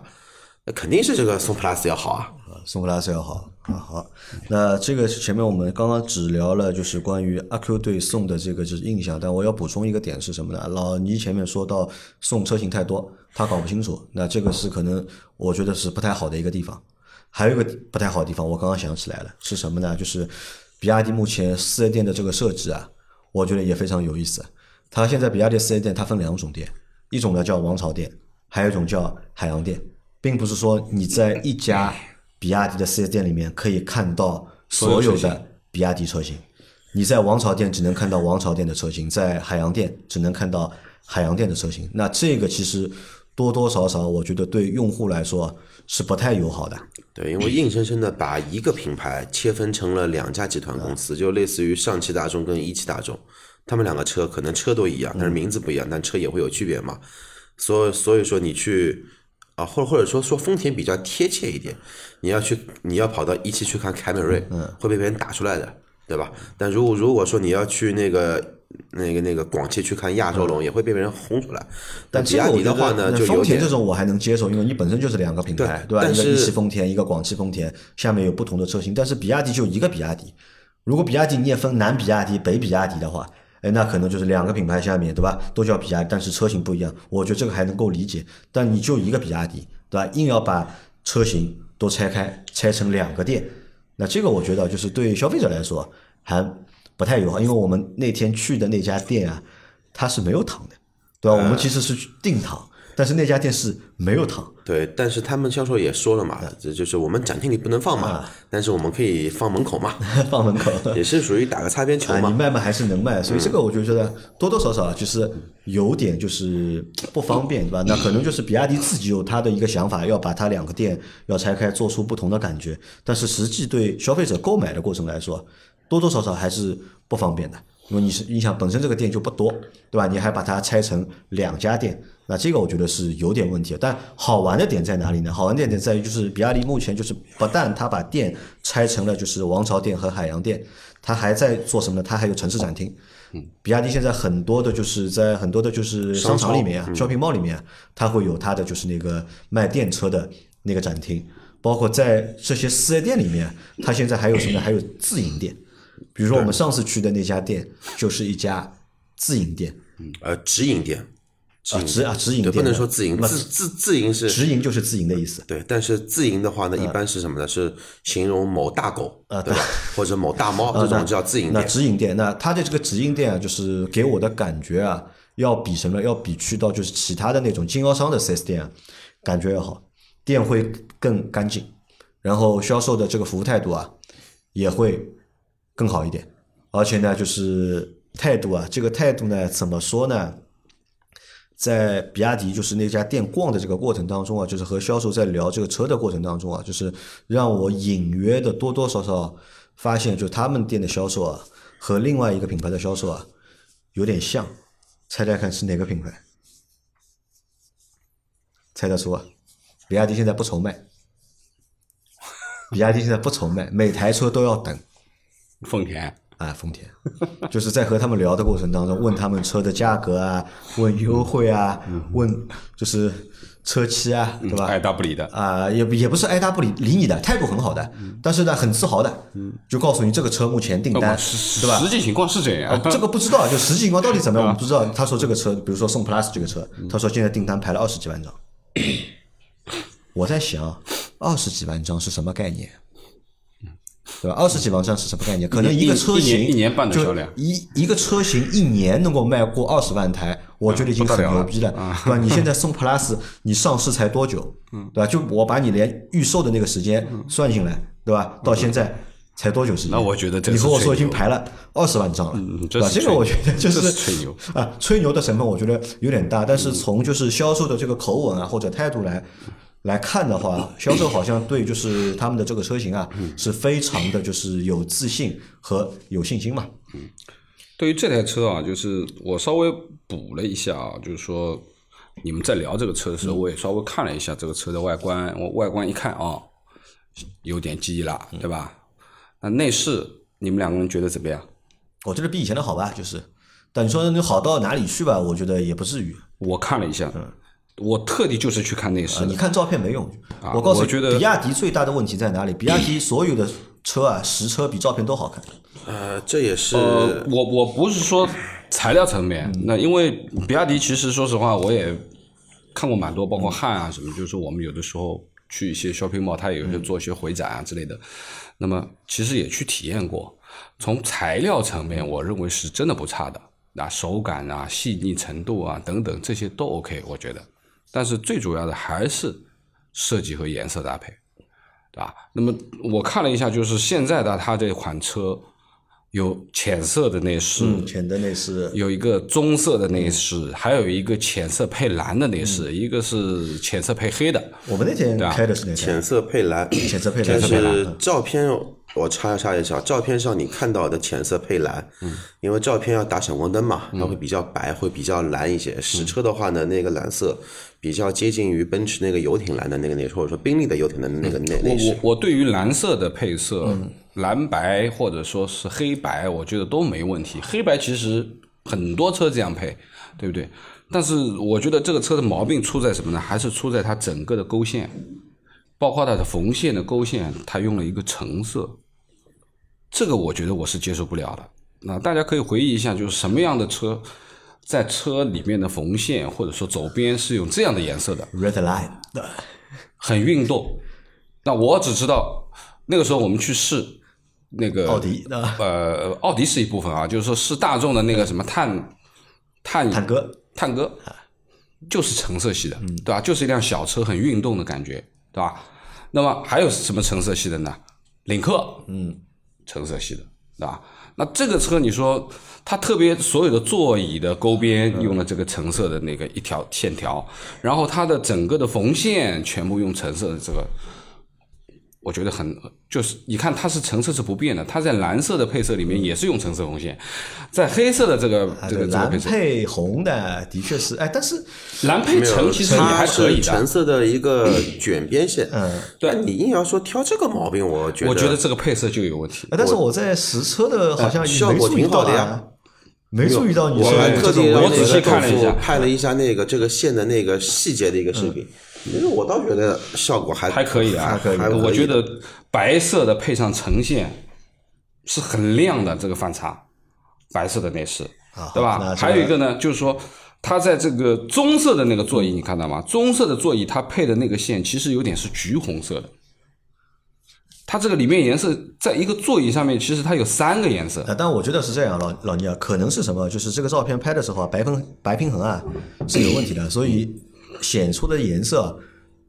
那肯定是这个宋 Plus 要好啊，宋 Plus 要好啊。好，那这个前面我们刚刚只聊了就是关于阿 Q 对宋的这个就是印象，但我要补充一个点是什么呢？老倪前面说到宋车型太多，他搞不清楚，那这个是可能我觉得是不太好的一个地方。还有一个不太好的地方，我刚刚想起来了，是什么呢？就是比亚迪目前 四 S 店的这个设置啊，我觉得也非常有意思。它现在比亚迪 四 S 店它分两种店，一种呢叫王朝店，还有一种叫海洋店，并不是说你在一家比亚迪的 四 S 店里面可以看到所有的比亚迪车型，你在王朝店只能看到王朝店的车型，在海洋店只能看到海洋店的车型。那这个其实多多少少我觉得对用户来说是不太友好的。对，因为硬生生的把一个品牌切分成了两家集团公司，嗯，就类似于上汽大众跟一汽大众，他们两个车可能车都一样，但是名字不一样，但车也会有区别嘛。所以所以说你去啊，或或者说说丰田比较贴切一点，你要去你要跑到一汽去看凯美瑞，嗯，会被别人打出来的，对吧？但如果如果说你要去那个那个那个广汽去看亚洲龙，也会被别人轰出来。但比亚迪的话呢，就有点丰田这种我还能接受，因为你本身就是两个品牌， 对, 对吧？一个一汽丰田，一个广汽丰田，下面有不同的车型。但是比亚迪就一个比亚迪，如果比亚迪你也分南比亚迪、北比亚迪的话，哎，那可能就是两个品牌下面，对吧？都叫比亚迪，但是车型不一样，我觉得这个还能够理解。但你就一个比亚迪，对吧？硬要把车型都拆开，拆成两个店，那这个我觉得就是对消费者来说还不太友好。因为我们那天去的那家店啊，它是没有糖的，对吧、啊？嗯、我们其实是定糖，但是那家店是没有糖。对，但是他们销售也说了嘛，这、嗯、就是我们展厅里不能放嘛，啊、但是我们可以放门口嘛，放门口也是属于打个擦边球嘛，啊、你卖卖还是能卖，所以这个我就觉得多多少少就是有点就是不方便，对吧？那可能就是比亚迪自己有他的一个想法，要把他两个店要拆开，做出不同的感觉，但是实际对消费者购买的过程来说，多多少少还是不方便的。因为你是你想本身这个店就不多，对吧？你还把它拆成两家店，那这个我觉得是有点问题。但好玩的点在哪里呢？好玩的点在于就是比亚迪目前就是不但它把店拆成了就是王朝店和海洋店，它还在做什么呢？它还有城市展厅。比亚迪现在很多的就是在很多的就是商场里面啊 ，shopping mall 里面、啊，它会有它的就是那个卖电车的那个展厅，包括在这些四 S 店里面，它现在还有什么？还有自营店。比如说我们上次去的那家店就是一家自营店，嗯，呃，直营店，啊，直啊直营店不能说自营，自自自营是直营就是自营的意思。对，但是自营的话呢，一般是什么呢？是形容某大狗，呃，对吧？或者某大猫这种叫自营店。那直营店，那它的这个直营店啊，就是给我的感觉啊，要比什么？要比去到就是其他的那种经销商的 四 S 店啊，感觉要好，店会更干净，然后销售的这个服务态度啊，也会更好一点。而且呢就是态度啊，这个态度呢怎么说呢，在比亚迪就是那家店逛的这个过程当中啊，就是和销售在聊这个车的过程当中啊，就是让我隐约的多多少少发现，就他们店的销售啊和另外一个品牌的销售啊有点像。猜猜看是哪个品牌？猜得出啊？比亚迪现在不愁卖，比亚迪现在不愁卖，每台车都要等。丰田啊，丰田，就是在和他们聊的过程当中，问他们车的价格啊，问优惠啊，问就是车漆啊，对吧？爱答不理的啊，也也不是爱答不理，理你的态度很好的，但是呢，很自豪的，就告诉你这个车目前订单，对吧？实际情况是这样，这个不知道，就实际情况到底怎么样，我们不知道。他说这个车，比如说宋 Plus 这个车，他说现在订单排了二十几万张，我在想，二十几万张是什么概念？对吧？二十几万张是什么概念？可能一个车型一 年, 一年半的销量，一一个车型一年能够卖过二十万台，我觉得已经很牛逼了，嗯、了对吧？你现在宋 Plus 你上市才多久？嗯，对吧？就我把你连预售的那个时间算进来，对吧？到现在才多久时间？那我觉得这你和我说已经排了二十万张了，嗯、对吧？这个我觉得就是吹牛啊，吹牛的成分我觉得有点大，但是从就是销售的这个口吻啊或者态度来。来看的话，销售好像对就是他们的这个车型啊，是非常的就是有自信和有信心嘛。嗯，对于这台车啊，就是我稍微补了一下啊，就是说你们在聊这个车的时候，我也稍微看了一下这个车的外观，我外观一看啊，有点记忆了，对吧？那内饰你们两个人觉得怎么样？我觉得比以前的好吧，就是，但你说你好到哪里去吧？我觉得也不至于。我看了一下，嗯。我特地就是去看内饰、啊、你看照片没用、啊、我告诉你，比亚迪最大的问题在哪里？比亚迪所有的车啊，实车比照片都好看。呃，这也是、呃、我我不是说材料层面，嗯、那因为比亚迪其实说实话我也看过蛮多，包括汉啊什么，就是我们有的时候去一些 shopping mall， 它也有做一些回展啊之类的，嗯、那么其实也去体验过。从材料层面，我认为是真的不差的，那、啊、手感啊、细腻程度啊等等这些都 OK， 我觉得。但是最主要的还是设计和颜色搭配，对吧？那么我看了一下，就是现在的它这款车有浅色的内饰，嗯、浅的内饰，有一个棕色的内饰，还有一个浅色配蓝的内饰，嗯、一个是浅色配黑的。我们那天开的是哪？浅色配蓝，浅色配蓝。但是照片我插插一下，照片上你看到的浅色配蓝，嗯、因为照片要打闪光灯嘛，它会比较白，嗯、会比较蓝一些。实车的话呢，那个蓝色。比较接近于奔驰那个游艇蓝的那个内饰，或者说宾利的游艇的那个内内饰。我我对于蓝色的配色，嗯、蓝白或者说是黑白，我觉得都没问题。黑白其实很多车这样配，对不对？但是我觉得这个车的毛病出在什么呢？还是出在它整个的勾线，包括它的缝线的勾线，它用了一个橙色，这个我觉得我是接受不了的。那大家可以回忆一下，就是什么样的车？在车里面的缝线或者说走边是用这样的颜色的 Red Line， 很运动。那我只知道那个时候我们去试那个奥迪，呃，奥迪是一部分啊，就是说试大众的那个什么碳探探戈，探戈就是橙色系的，嗯、对吧？就是一辆小车，很运动的感觉，对吧？那么还有什么橙色系的呢？领克，嗯，橙色系的，对吧？那这个车你说它特别所有的座椅的勾边用了这个橙色的那个一条线条，然后它的整个的缝线全部用橙色的这个，我觉得很就是你看它是橙色是不变的，它在蓝色的配色里面也是用橙色缝线，在黑色的这个这个蓝配红的的确是哎，但是蓝配橙其实也还可以的，橙色的一个卷边线，嗯，对你硬要说挑这个毛病，我觉得我觉得这个配色就有问题。但是我在实车的好像效果挺好的呀。没注意到你，我特地我仔细看了一下，拍了一下那个这个线的那个细节的一个视频，因为我倒觉得效果还还可以啊，还可以。我觉得白色的配上橙线是很亮的这个反差，白色的内饰，对吧？还有一个呢，就是说它在这个棕色的那个座椅，你看到吗？棕色的座椅它配的那个线其实有点是橘红色的。它这个里面颜色在一个座椅上面其实它有三个颜色，但我觉得是这样，老老倪啊，可能是什么就是这个照片拍的时候啊，白平白平衡啊是有问题的，所以显出的颜色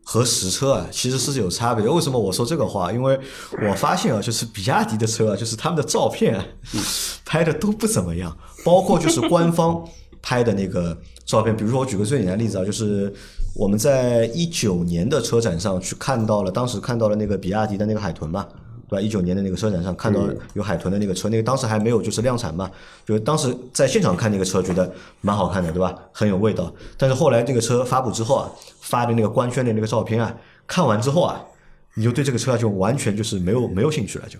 和实车啊其实是有差别。为什么我说这个话，因为我发现啊，就是比亚迪的车啊，就是他们的照片啊拍的都不怎么样，包括就是官方拍的那个照片。比如说我举个最简单的例子啊，就是我们在一九年的车展上去看到了，当时看到了那个比亚迪的那个海豚嘛，对吧？一九年的那个车展上看到有海豚的那个车，那个当时还没有就是量产嘛，就是当时在现场看那个车觉得蛮好看的，对吧？很有味道。但是后来那个车发布之后啊，发的那个官宣的那个照片啊，看完之后啊，你就对这个车啊就完全就是没有没有兴趣了，就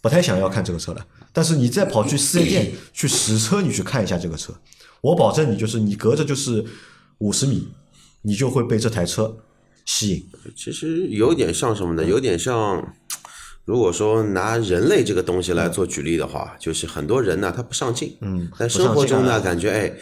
不太想要看这个车了。但是你再跑去四 S店去实车，你去看一下这个车，我保证你就是你隔着就是五十米。你就会被这台车吸引。其实有点像什么呢？有点像，如果说拿人类这个东西来做举例的话，嗯、就是很多人呢他不上进，嗯，但生活中呢、啊、感觉哎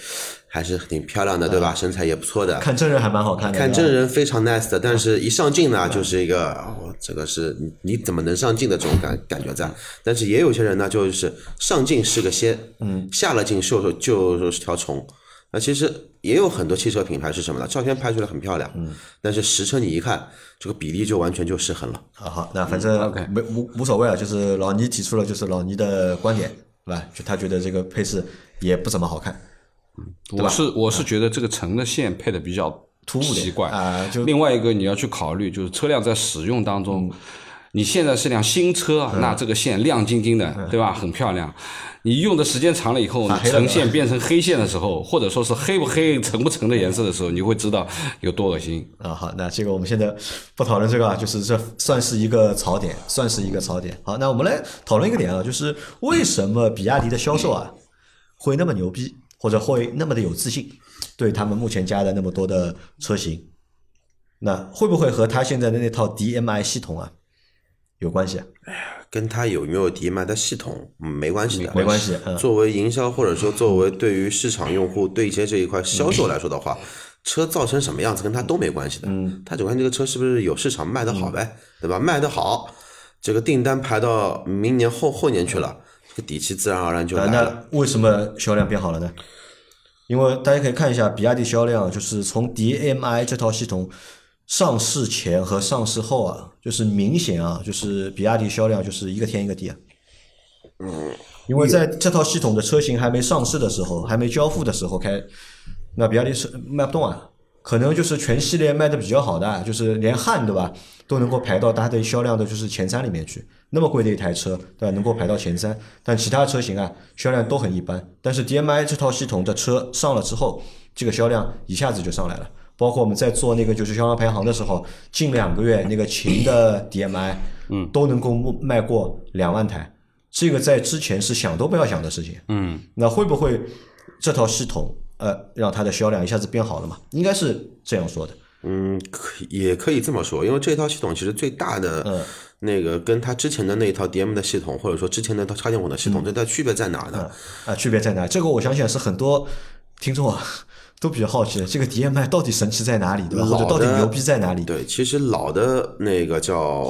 还是挺漂亮的，对吧？啊、身材也不错的，看真人还蛮好看的，看真人非常 nice 的，但是一上镜呢、啊、就是一个、哦、这个是你怎么能上镜的这种感感觉在。但是也有些人呢就是上镜是个仙，嗯，下了镜就就是条虫。那其实也有很多汽车品牌是什么呢？照片拍出来很漂亮，嗯，但是实车你一看，这个比例就完全就失衡了。啊，好，那反正没无无所谓啊，就是老倪提出了就是老倪的观点，对吧？就他觉得这个配饰也不怎么好看，对吧？我是我是觉得这个橙的线配的比较突兀奇怪啊。就另外一个你要去考虑，就是车辆在使用当中。嗯，你现在是辆新车，那这个线亮晶晶的，对吧？很漂亮。你用的时间长了以后，你橙线变成黑线的时候，或者说是黑不黑、橙不橙的颜色的时候，你会知道有多恶心啊！好，那这个我们现在不讨论这个啊，就是这算是一个槽点，算是一个槽点。好，那我们来讨论一个点啊，就是为什么比亚迪的销售啊会那么牛逼，或者会那么的有自信，对他们目前加的那么多的车型，那会不会和他现在的那套 D M I 系统啊？有关系、啊，哎呀，跟他有没有 D M I 的系统、嗯、没关系的，没关系。嗯、作为营销或者说作为对于市场用户对接这一块销售来说的话，嗯、车造成什么样子跟他都没关系的。嗯，他只看这个车是不是有市场卖得好呗，嗯、对吧？卖得好，这个订单排到明年后后年去了，这个底气自然而然就来了。那为什么销量变好了呢？因为大家可以看一下，比亚迪销量就是从 D M I 这套系统。上市前和上市后啊，就是明显啊，就是比亚迪销量就是一个天一个地啊。嗯，因为在这套系统的车型还没上市的时候，还没交付的时候开，那比亚迪是卖不动啊。可能就是全系列卖的比较好的、啊，就是连汉对吧，都能够排到它的销量的就是前三里面去。那么贵的一台车，对吧，能够排到前三，但其他车型啊销量都很一般。但是 D M I 这套系统的车上了之后，这个销量一下子就上来了。包括我们在做那个就是销量排行的时候，近两个月那个秦的 D M I 嗯都能够卖过两万台，这个在之前是想都不要想的事情。嗯，那会不会这套系统呃让它的销量一下子变好了嘛？应该是这样说的。嗯，也可以这么说，因为这套系统其实最大的、嗯、那个跟它之前的那一套 D M 的系统，或者说之前那套插电混的系统，这它、嗯、区别在哪呢、嗯？啊，区别在哪？这个我想想是很多听众啊。都比较好奇这个 D M I 到底神奇在哪里，对吧？或者到底牛逼在哪里？对，其实老的那个叫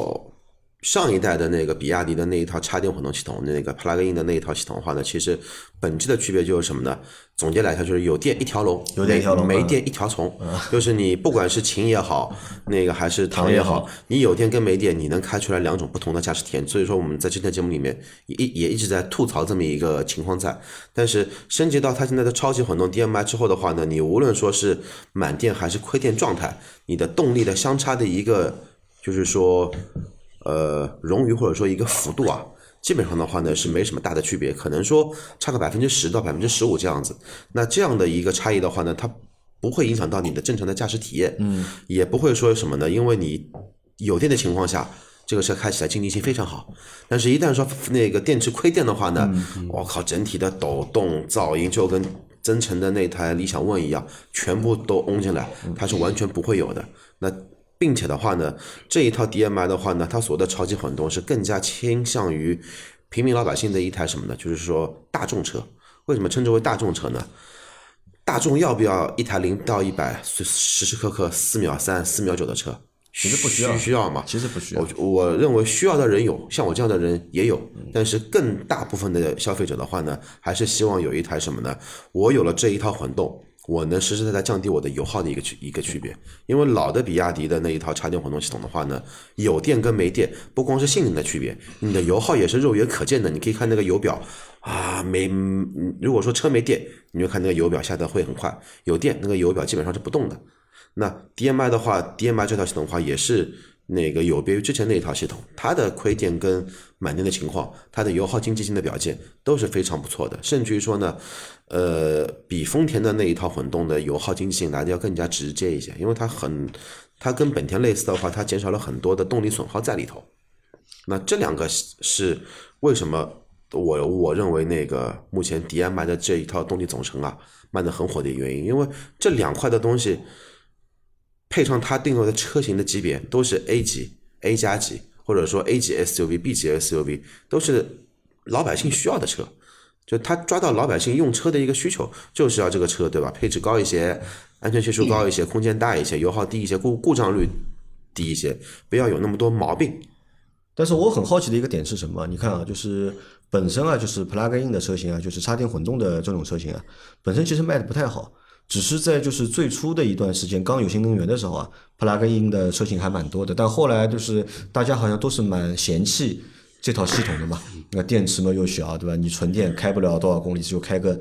上一代的那个比亚迪的那一套插电混动系统，那个 plug-in 的那一套系统的话呢，其实本质的区别就是什么呢？总结来说就是有电一条龙，有电一条龙，没电一条虫。嗯、就是你不管是秦也好，那个还是唐也好，你有电跟没电，你能开出来两种不同的驾驶体验。所以说我们在今天节目里面也也一直在吐槽这么一个情况在。但是升级到它现在的超级混动 D M I 之后的话呢，你无论说是满电还是亏电状态，你的动力的相差的一个就是说。呃，冗余或者说一个幅度啊，基本上的话呢是没什么大的区别，可能说差个 百分之十 到 百分之十五 这样子。那这样的一个差异的话呢，它不会影响到你的正常的驾驶体验，嗯，也不会说什么呢，因为你有电的情况下这个车开起来经济性非常好，但是一旦说那个电池亏电的话呢，我、嗯、靠，整体的抖动噪音就跟增程的那台理想 ONE 一样，全部都嗡进来，它是完全不会有的。那并且的话呢，这一套 D M I 的话呢，它所谓的超级混动是更加倾向于平民老百姓的一台什么呢？就是说大众车。为什么称之为大众车呢？大众要不要一台零到一百时时刻刻四秒三、四秒九的车？其实不需要，需要嘛？其实不需要。我我认为需要的人有，像我这样的人也有，但是更大部分的消费者的话呢，还是希望有一台什么呢？我有了这一套混动。我能实实在在降低我的油耗的一个一个区别，因为老的比亚迪的那一套插电混动系统的话呢，有电跟没电不光是性能的区别，你的油耗也是肉眼可见的。你可以看那个油表啊，没如果说车没电，你就看那个油表下的会很快；有电，那个油表基本上是不动的。那 D M I 的话 ，D M I 这套系统的话也是那个有别于之前那一套系统，它的亏电跟满电的情况，它的油耗经济性的表现都是非常不错的，甚至于说呢。呃，比丰田的那一套混动的油耗经济性来的要更加直接一些，因为它很，它跟本田类似的话，它减少了很多的动力损耗在里头。那这两个是为什么我我认为那个目前 D M I 的这一套动力总成啊卖得很火的原因，因为这两块的东西配上它定位的车型的级别都是 A 级、A 加级，或者说 A 级 S U V、B 级 S U V， 都是老百姓需要的车。就他抓到老百姓用车的一个需求，就是要这个车，对吧？配置高一些，安全系数高一些，空间大一些，油耗低一些，故故障率低一些，不要有那么多毛病。但是我很好奇的一个点是什么？你看啊，就是本身啊，就是 plug-in 的车型啊，就是插电混动的这种车型啊，本身其实卖的不太好，只是在就是最初的一段时间，刚有新能源的时候啊 ，plug-in 的车型还蛮多的，但后来就是大家好像都是蛮嫌弃。这套系统的嘛，那电池嘛又小，对吧？你纯电开不了多少公里，只有开个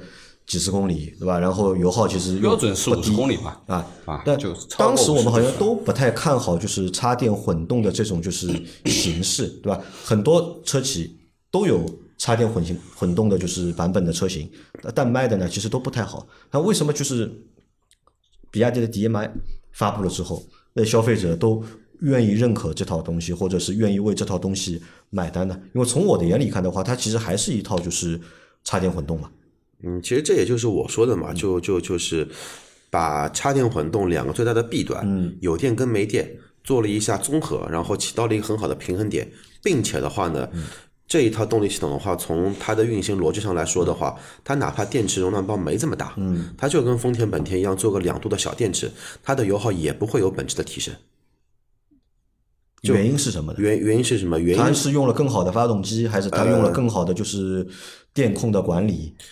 几十公里，对吧？然后油耗其实标准是五十公里嘛，啊，但当时我们好像都不太看好就是插电混动的这种就是形式，对吧？很多车企都有插电混混动的就是版本的车型，但卖的呢其实都不太好。那为什么就是比亚迪的 D M I 发布了之后，那消费者都愿意认可这套东西，或者是愿意为这套东西买单的？因为从我的眼里看的话，它其实还是一套就是插电混动嘛。嗯，其实这也就是我说的嘛，就就就是把插电混动两个最大的弊端，嗯，有电跟没电做了一下综合，然后起到了一个很好的平衡点，并且的话呢，嗯，这一套动力系统的话，从它的运行逻辑上来说的话，它哪怕电池容量包没这么大，嗯，它就跟丰田本田一样做个两度的小电池，它的油耗也不会有本质的提升。原因是什么呢？原原因是什么？原因是用了更好的发动机，还是它用了更好的就是电控的管理？呃、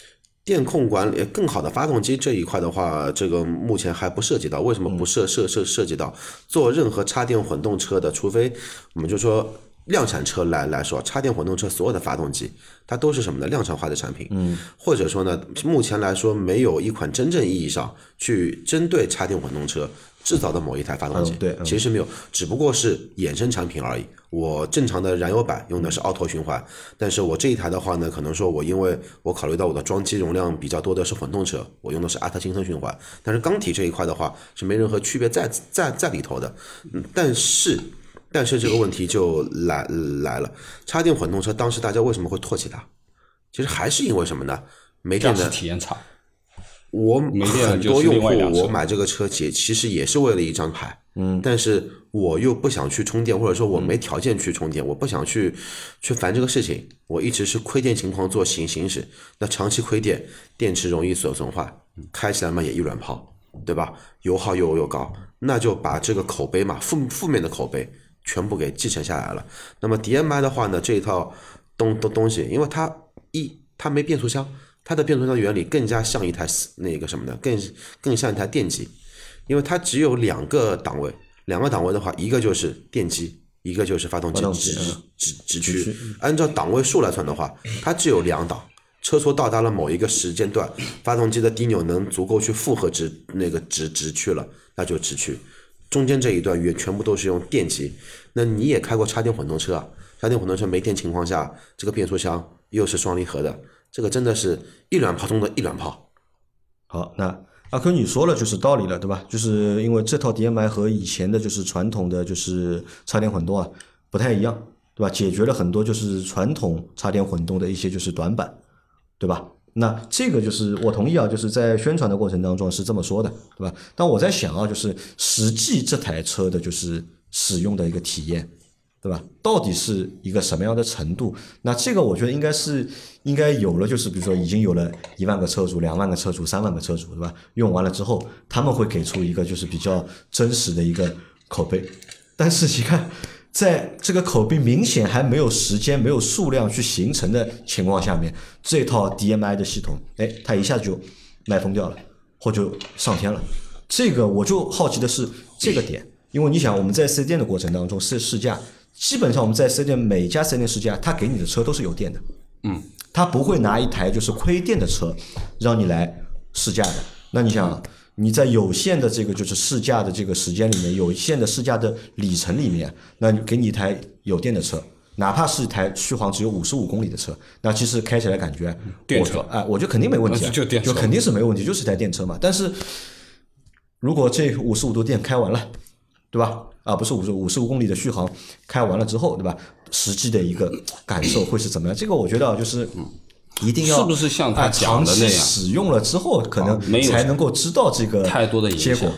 电控管理更好的发动机这一块的话，这个目前还不涉及到。为什么不涉涉涉涉及到？做任何插电混动车的，除非我们就说量产车来来说，插电混动车所有的发动机，它都是什么呢？量产化的产品。嗯，或者说呢，目前来说没有一款真正意义上去针对插电混动车。制造的某一台发动机，嗯嗯，其实没有，只不过是衍生产品而已。我正常的燃油版用的是奥拓循环，但是我这一台的话呢，可能说我因为我考虑到我的装机容量比较多的是混动车，我用的是阿特新生循环，但是缸体这一块的话是没任何区别在在在里头的。嗯，但是但是这个问题就来来了，插电混动车当时大家为什么会唾弃它？其实还是因为什么呢？没电的驾驶体验差。我很多用户，我买这个车其实也是为了一张牌，嗯，但是我又不想去充电，或者说我没条件去充电，嗯，我不想去去烦这个事情，我一直是亏电情况做行行驶，那长期亏电，电池容易损损坏，开起来嘛也一软泡，对吧？油耗又又高，那就把这个口碑嘛，负负面的口碑全部给继承下来了。那么 D M I 的话呢，这一套东东东西，因为它一它没变速箱，它的变速箱原理更加像一台那个什么的，更更像一台电机，因为它只有两个档位，两个档位的话，一个就是电机，一个就是发动机直直驱。按照档位数来算的话，它只有两档。车速到达了某一个时间段，发动机的低扭能足够去负荷直那个直直驱了，那就直驱。中间这一段也全部都是用电机。那你也开过插电混动车啊？插电混动车没电情况下，这个变速箱又是双离合的，这个真的是一卵泡中的一卵泡。好，那阿Q你说了就是道理了，对吧？就是因为这套 D M I 和以前的就是传统的就是插电混动啊不太一样，对吧？解决了很多就是传统插电混动的一些就是短板。对吧？那这个就是我同意啊，就是在宣传的过程当中是这么说的，对吧？但我在想啊，就是实际这台车的就是使用的一个体验，对吧？到底是一个什么样的程度？那这个我觉得应该是应该有了，就是比如说已经有了一万个车主、两万个车主、三万个车主，对吧？用完了之后，他们会给出一个就是比较真实的一个口碑。但是你看，在这个口碑明显还没有时间、没有数量去形成的情况下面，这套 D M I 的系统，哎，它一下就卖疯掉了，或者上天了。这个我就好奇的是这个点，因为你想我们在四 S店的过程当中试试驾，基本上我们在四 S店每家四 S店试驾，它给你的车都是有电的，嗯，它不会拿一台就是亏电的车让你来试驾的。那你想，你在有限的这个就是试驾的这个时间里面，有限的试驾的里程里面，那给你一台有电的车，哪怕是一台续航只有五十五公里的车，那其实开起来感觉电车，哎，我觉得肯定没问题，啊，就, 电车就肯定是没问题，就是一台电车嘛。但是如果这五十五度电开完了，对吧？啊，不是五十五公里的续航开完了之后，对吧？实际的一个感受会是怎么样？这个我觉得就是。嗯，一定要是不是像他讲的那样，使用了之后可能才能够知道这个太多的结果。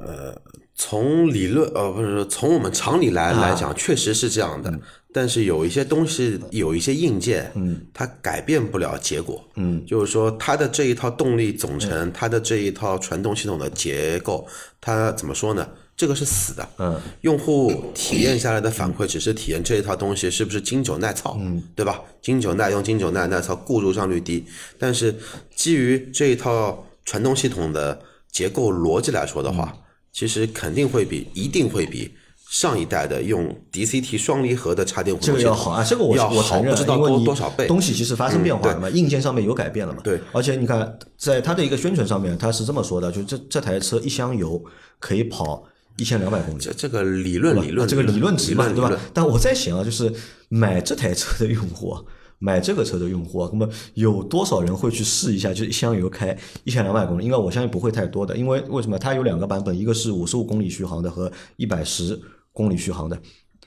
呃，从理论呃不是从我们常理来、啊、来讲，确实是这样的。嗯、但是有一些东西，有一些硬件，嗯，它改变不了结果。嗯，就是说它的这一套动力总成，嗯、它的这一套传动系统的结构，它怎么说呢？这个是死的，嗯，用户体验下来的反馈只是体验这一套东西是不是经久耐操，嗯，对吧？经久耐用，经久耐耐操，故障上率低。但是基于这一套传动系统的结构逻辑来说的话，其实肯定会比一定会比上一代的用 D C T 双离合的插电混动系统这个要好啊，这个我要好不知道多多少倍，东西其实发生变化了嘛，嗯、硬件上面有改变了嘛，对。而且你看，在它的一个宣传上面，它是这么说的，就这这台车一箱油可以跑。一千两百公里，这这个理论理论，这个理论值嘛，对吧？但我在想啊，就是买这台车的用户、啊，买这个车的用户、啊，那么有多少人会去试一下？就是一箱油开一千两百公里，应该我相信不会太多的，因为为什么？它有两个版本，一个是五十五公里续航的和一百十公里续航的。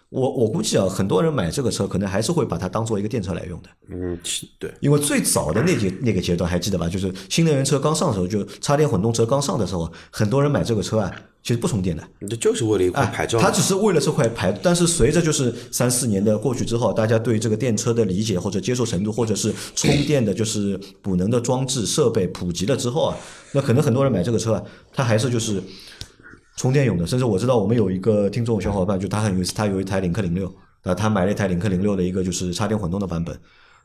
我我估计啊，很多人买这个车可能还是会把它当做一个电车来用的。嗯，对，因为最早的那节那个阶段还记得吧？就是新能源车刚上的时候，就插电混动车刚上的时候，很多人买这个车啊，其实不充电的。这就是为了一块牌照。它只是为了这块牌，但是随着就是三四年的过去之后，大家对这个电车的理解或者接受程度，或者是充电的就是补能的装置设备普及了之后啊，那可能很多人买这个车啊，它还是就是。充电用的，甚至我知道我们有一个听众小伙伴，就他很有他有一台领克零六，他买了一台领克零六的一个就是插电混动的版本，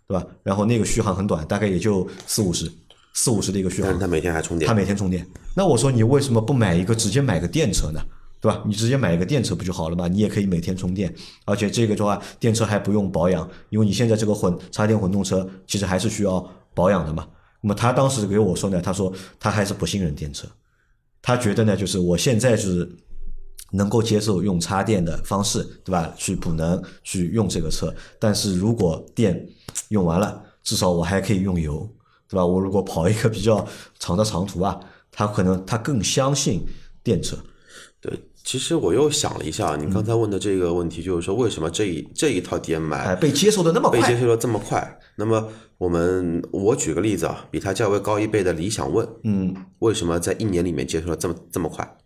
对吧？然后那个续航很短，大概也就四五十，四五十的一个续航。他每天还充电。他每天充电。那我说你为什么不买一个直接买个电车呢？对吧？你直接买一个电车不就好了嘛？你也可以每天充电，而且这个的话，电车还不用保养，因为你现在这个混插电混动车其实还是需要保养的嘛。那么他当时给我说呢，他说他还是不信任电车。他觉得呢，就是我现在是能够接受用插电的方式，对吧？去补能，去用这个车。但是如果电用完了，至少我还可以用油，对吧？我如果跑一个比较长的长途啊，他可能他更相信电车。对，其实我又想了一下，你刚才问的这个问题，就是说为什么这一这一套 D M I 被接受的那么快，被接受的这么快？那么我们我举个例子啊，比它价位高一倍的理想问，嗯，为什么在一年里面接受了这么这么快？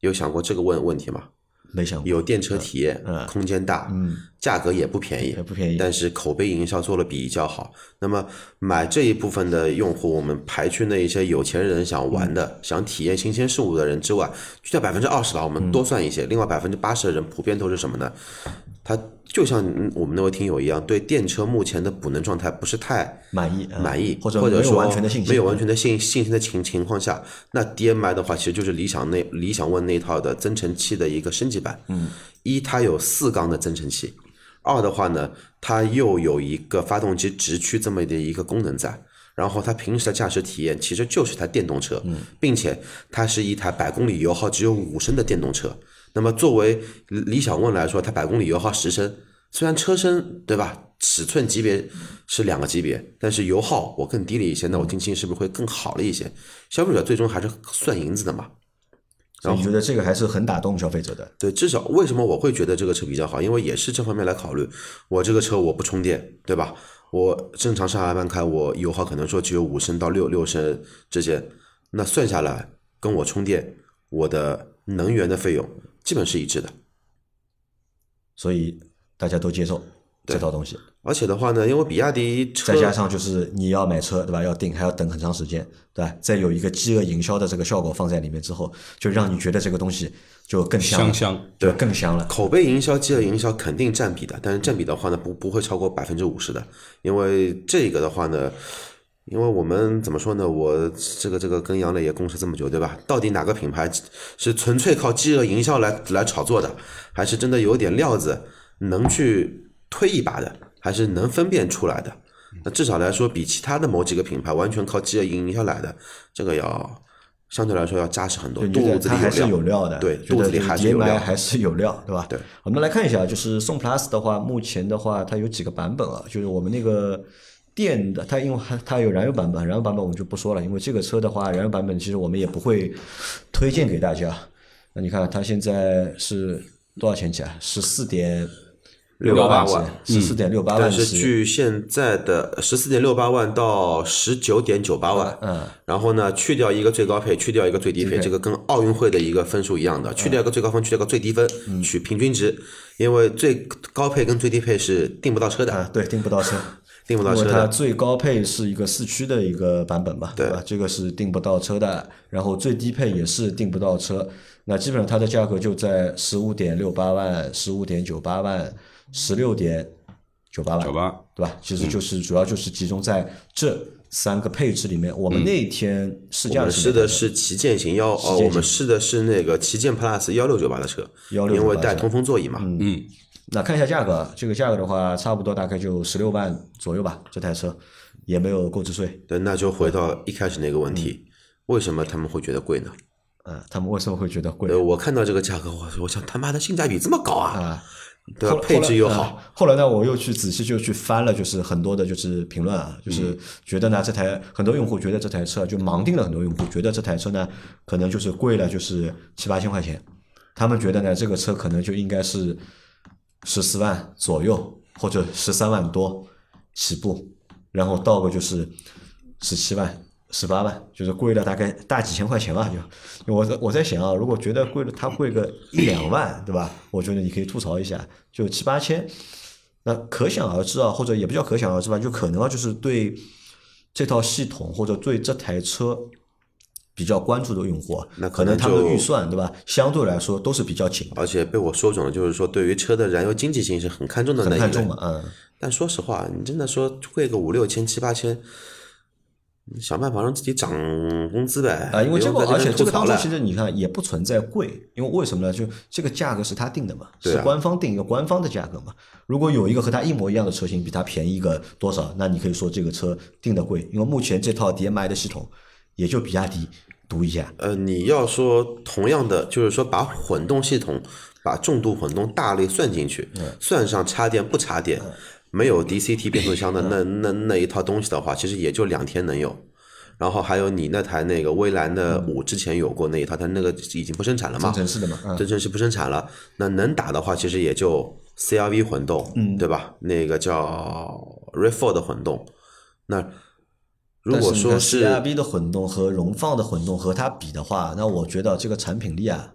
有想过这个问问题吗？没想过。有电车体验，嗯，空间大，嗯，价格也不便宜，也不便宜，但是口碑营销做了比较好。那么买这一部分的用户，我们排去那一些有钱人想玩的、嗯、想体验新鲜事物的人之外，就叫百分之二十吧，我们多算一些。嗯、另外百分之八十的人普遍都是什么呢？他就像我们那位听友一样，对电车目前的补能状态不是太满意，满意、啊、或者没有完全的信心，没有完全的信信心的情情况下，那 D M I 的话，其实就是理想那理想 ONE 那套的增程器的一个升级版。嗯，一它有四缸的增程器。二的话呢，它又有一个发动机直驱这么的一个功能在，然后它平时的驾驶体验其实就是台电动车，嗯、并且它是一台百公里油耗只有五升的电动车。那么作为理想 ONE 来说，它百公里油耗十升，虽然车身对吧，尺寸级别是两个级别，但是油耗我更低了一些，那我定性是不是会更好了一些？消费者最终还是算银子的嘛。然后你觉得这个还是很打动消费者的？对，至少为什么我会觉得这个车比较好，因为也是这方面来考虑，我这个车我不充电，对吧？我正常上下班开，我油耗可能说只有五升到六六升之间，那算下来跟我充电，我的能源的费用基本是一致的，所以大家都接受这套东西。而且的话呢，因为比亚迪车再加上就是你要买车对吧，要订还要等很长时间对吧，再有一个饥饿营销的这个效果放在里面之后，就让你觉得这个东西就更香香香，对，更香了。口碑营销饥饿营销肯定占比的，但是占比的话呢不不会超过 百分之五十 的，因为这个的话呢，因为我们怎么说呢，我这个这个跟杨磊也共事这么久对吧，到底哪个品牌是纯粹靠饥饿营销来来炒作的，还是真的有点料子能去推一把的，还是能分辨出来的。那至少来说比其他的某几个品牌完全靠饥饿营销来的，这个要相对来说要扎实很多，肚子里还是有料的，对，肚子里还是有料，还是有料对吧？对，我们来看一下，就是宋 Plus 的话，目前的话它有几个版本啊，就是我们那个电的，它因为它有燃油版本，燃油版本我们就不说了，因为这个车的话燃油版本其实我们也不会推荐给大家。那你看它现在是多少钱起啊？ 十四点六八万，十四点六八万，但是据现在的十四点六八万到十九点九八万，嗯，然后呢，去掉一个最高配，去掉一个最低配，这个跟奥运会的一个分数一样的，去掉一个最高分，去掉一个最低分，取平均值，因为最高配跟最低配是订不到车的，啊，对，订不到车，订不到车的。因为它最高配是一个四驱的一个版本嘛，对吧？这个是订不到车的，然后最低配也是订不到车，那基本上它的价格就在十五点六八万、十五点九八万。十六点九八万，对吧？其实就是主要就是集中在这三个配置里面。嗯、我们那天试驾试的是旗舰型幺，哦，我们试的是那个旗舰 Plus 幺六九八的车，因为带通风座椅嘛。嗯，嗯那看一下价格，这个价格的话，差不多大概就十六万左右吧。这台车也没有购置税。对，那就回到一开始那个问题，嗯、为什么他们会觉得贵呢？啊，他们为什么会觉得贵？我看到这个价格，我我想他妈的性价比这么高啊！啊对，配置又好。后来呢，我又去仔细就去翻了，就是很多的，就是评论啊，就是觉得呢，这台很多用户觉得这台车就盲定了，很多用户觉得这台车呢，可能就是贵了，就是七八千块钱。他们觉得呢，这个车可能就应该是十四万左右，或者十三万多起步，然后到个就是十七万、十八万，就是贵了大概大几千块钱吧。就我我在想啊，如果觉得贵了，它贵个一两万，对吧？我觉得你可以吐槽一下，就七八千，那可想而知啊，或者也不叫可想而知吧，就可能啊，就是对这套系统或者对这台车比较关注的用户，那可能他们的预算对吧，相对来说都是比较紧。而且被我说中了，就是说对于车的燃油经济性是很看重的那一类，很看重嘛，嗯。但说实话，你真的说贵个五六千、七八千。想办法让自己涨工资呗啊！因为这个，而且这个当中其实你看也不存在贵，因为为什么呢？就这个价格是他定的嘛，啊、是官方定一个官方的价格嘛。如果有一个和他一模一样的车型比他便宜个多少，那你可以说这个车定的贵，因为目前这套 D M I 的系统也就比亚迪独一啊。呃，你要说同样的，就是说把混动系统、把重度混动大类算进去，嗯、算上插电不插电。嗯没有 D C T 变速箱的那那那一套东西的话，其实也就两天能有。然后还有你那台那个蔚蓝的五之前有过那一套，它那个已经不生产了嘛？增程式的嘛，嗯、增程式不生产了。那能打的话，其实也就 C R V 混动，嗯、对吧？那个叫 R A V 四 的混动。那如果说是 C R V 的混动和荣放的混动和它比的话，那我觉得这个产品力啊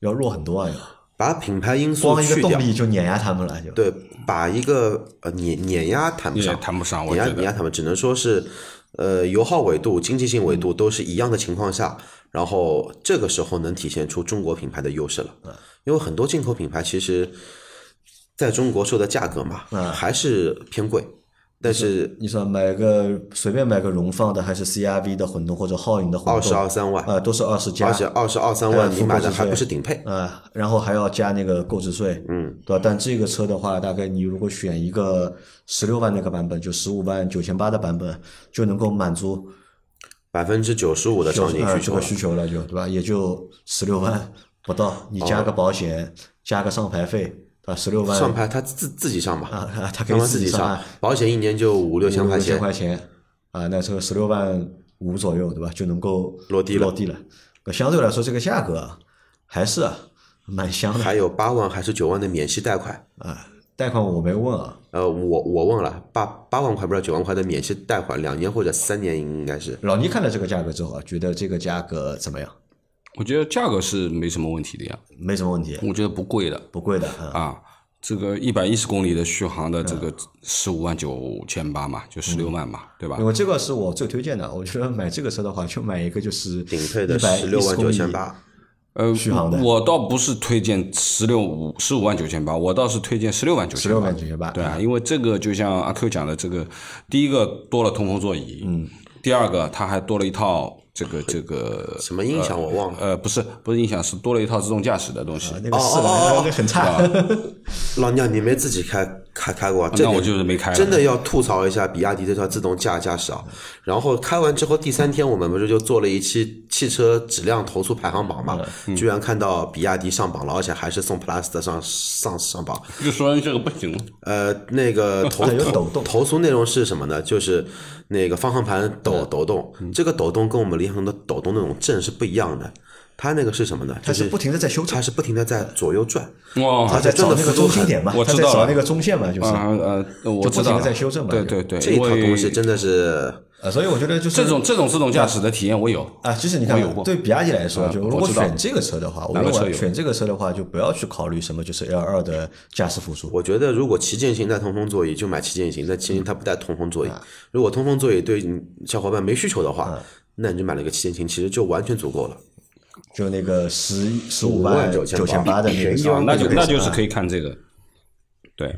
要弱很多啊。把品牌因素去掉，光一个动力就碾压他们了，就对，把一个呃碾碾压谈不上，谈不上，碾压碾压他们，只能说是呃油耗维度、经济性维度都是一样的情况下，然后这个时候能体现出中国品牌的优势了，嗯、因为很多进口品牌其实在中国售的价格嘛、嗯、还是偏贵。但是你说买个随便买个荣放的还是 C R V 的混动或者皓影的混动，二十二三万啊、呃，都是二十加，而且二十二三万你买的还不是顶配啊、呃，然后还要加那个购置税，嗯，对吧？但这个车的话，大概你如果选一个十六万那个版本，就十五万九千八的版本，就能够满足百分之九十五的场景需求了，需求了就对吧？也就十六万不到，你加个保险，哦、加个上牌费。啊，十六万上牌他自自己上吧，啊啊，他可以自己上，保险一年就五六千块钱，五六千块钱啊，那这个十六万五左右，对吧？就能够落地了，落地了。相对来说，这个价格还是蛮香的。还有八万还是九万的免息贷款啊，贷款我没问啊，呃，我我问了，八八万块不知道九万块的免息贷款，两年或者三年应该是。老倪看了这个价格之后啊，觉得这个价格怎么样？我觉得价格是没什么问题的呀，没什么问题。我觉得不贵的，不贵的、嗯、啊。这个一百一十公里的续航的这个十五万九千八嘛，就十六万嘛、嗯，对吧？我这个是我最推荐的，我觉得买这个车的话，就买一个就是顶配的十六万九千八，呃，续航的。我倒不是推荐十六五十五万九千八，我倒是推荐十六万九千八，十六万九千八。对啊，因为这个就像阿 Q 讲的，这个第一个多了通风座椅，嗯，第二个它还多了一套。这个这个什么音响我忘了，呃，不是不是音响，是多了一套自动驾驶的东西。啊、那个是的，哦、那个很差。老娘，你没自己开开开过、啊啊？那我就是没开了。真的要吐槽一下比亚迪这套自动驾驶啊！然后开完之后第三天，我们不是就做了一期汽车质量投诉排行榜嘛、嗯？居然看到比亚迪上榜了，而且还是宋 Plus 的上上上榜。就说这个不行。呃，那个投投投诉内容是什么呢？就是那个方向盘抖抖动、嗯，这个抖动跟我们。联行的抖动那种震是不一样的，它那个是什么呢？它是不停的在修正，它是不停的在左右转，哇，它在转的那个中心点嘛，我知道了，那个中线嘛，就是呃呃，我知道在修正嘛，对对对，这一套东西真的是，呃，所以我觉得就是这种这种自动驾驶的体验我有啊，就是你看对比亚迪来说，就如果选这个车的话，我认为选这个车的话就不要去考虑什么就是 L 二的驾驶辅助。我觉得如果旗舰型带通风座椅就买旗舰型，但其实它不带通风座椅，如果通风座椅对小伙伴没需求的话。那你就买了一个旗舰型，其实就完全足够了。就那个十十五万九千八的那个，那就那就是可以看这个，对。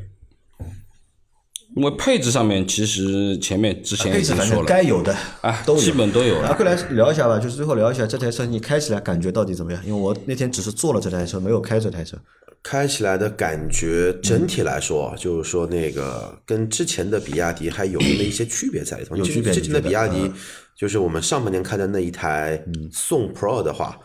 因为配置上面其实前面之前已经说了，该有的啊，基本都有了。快来聊一下吧，就是最后聊一下这台车你开起来感觉到底怎么样？因为我那天只是坐了这台车，没有开这台车。开起来的感觉整体来说，嗯、就是说那个跟之前的比亚迪还有那一些区别在里头。有区别。之前的比亚迪。就是我们上半年开的那一台宋 Pro 的话、嗯、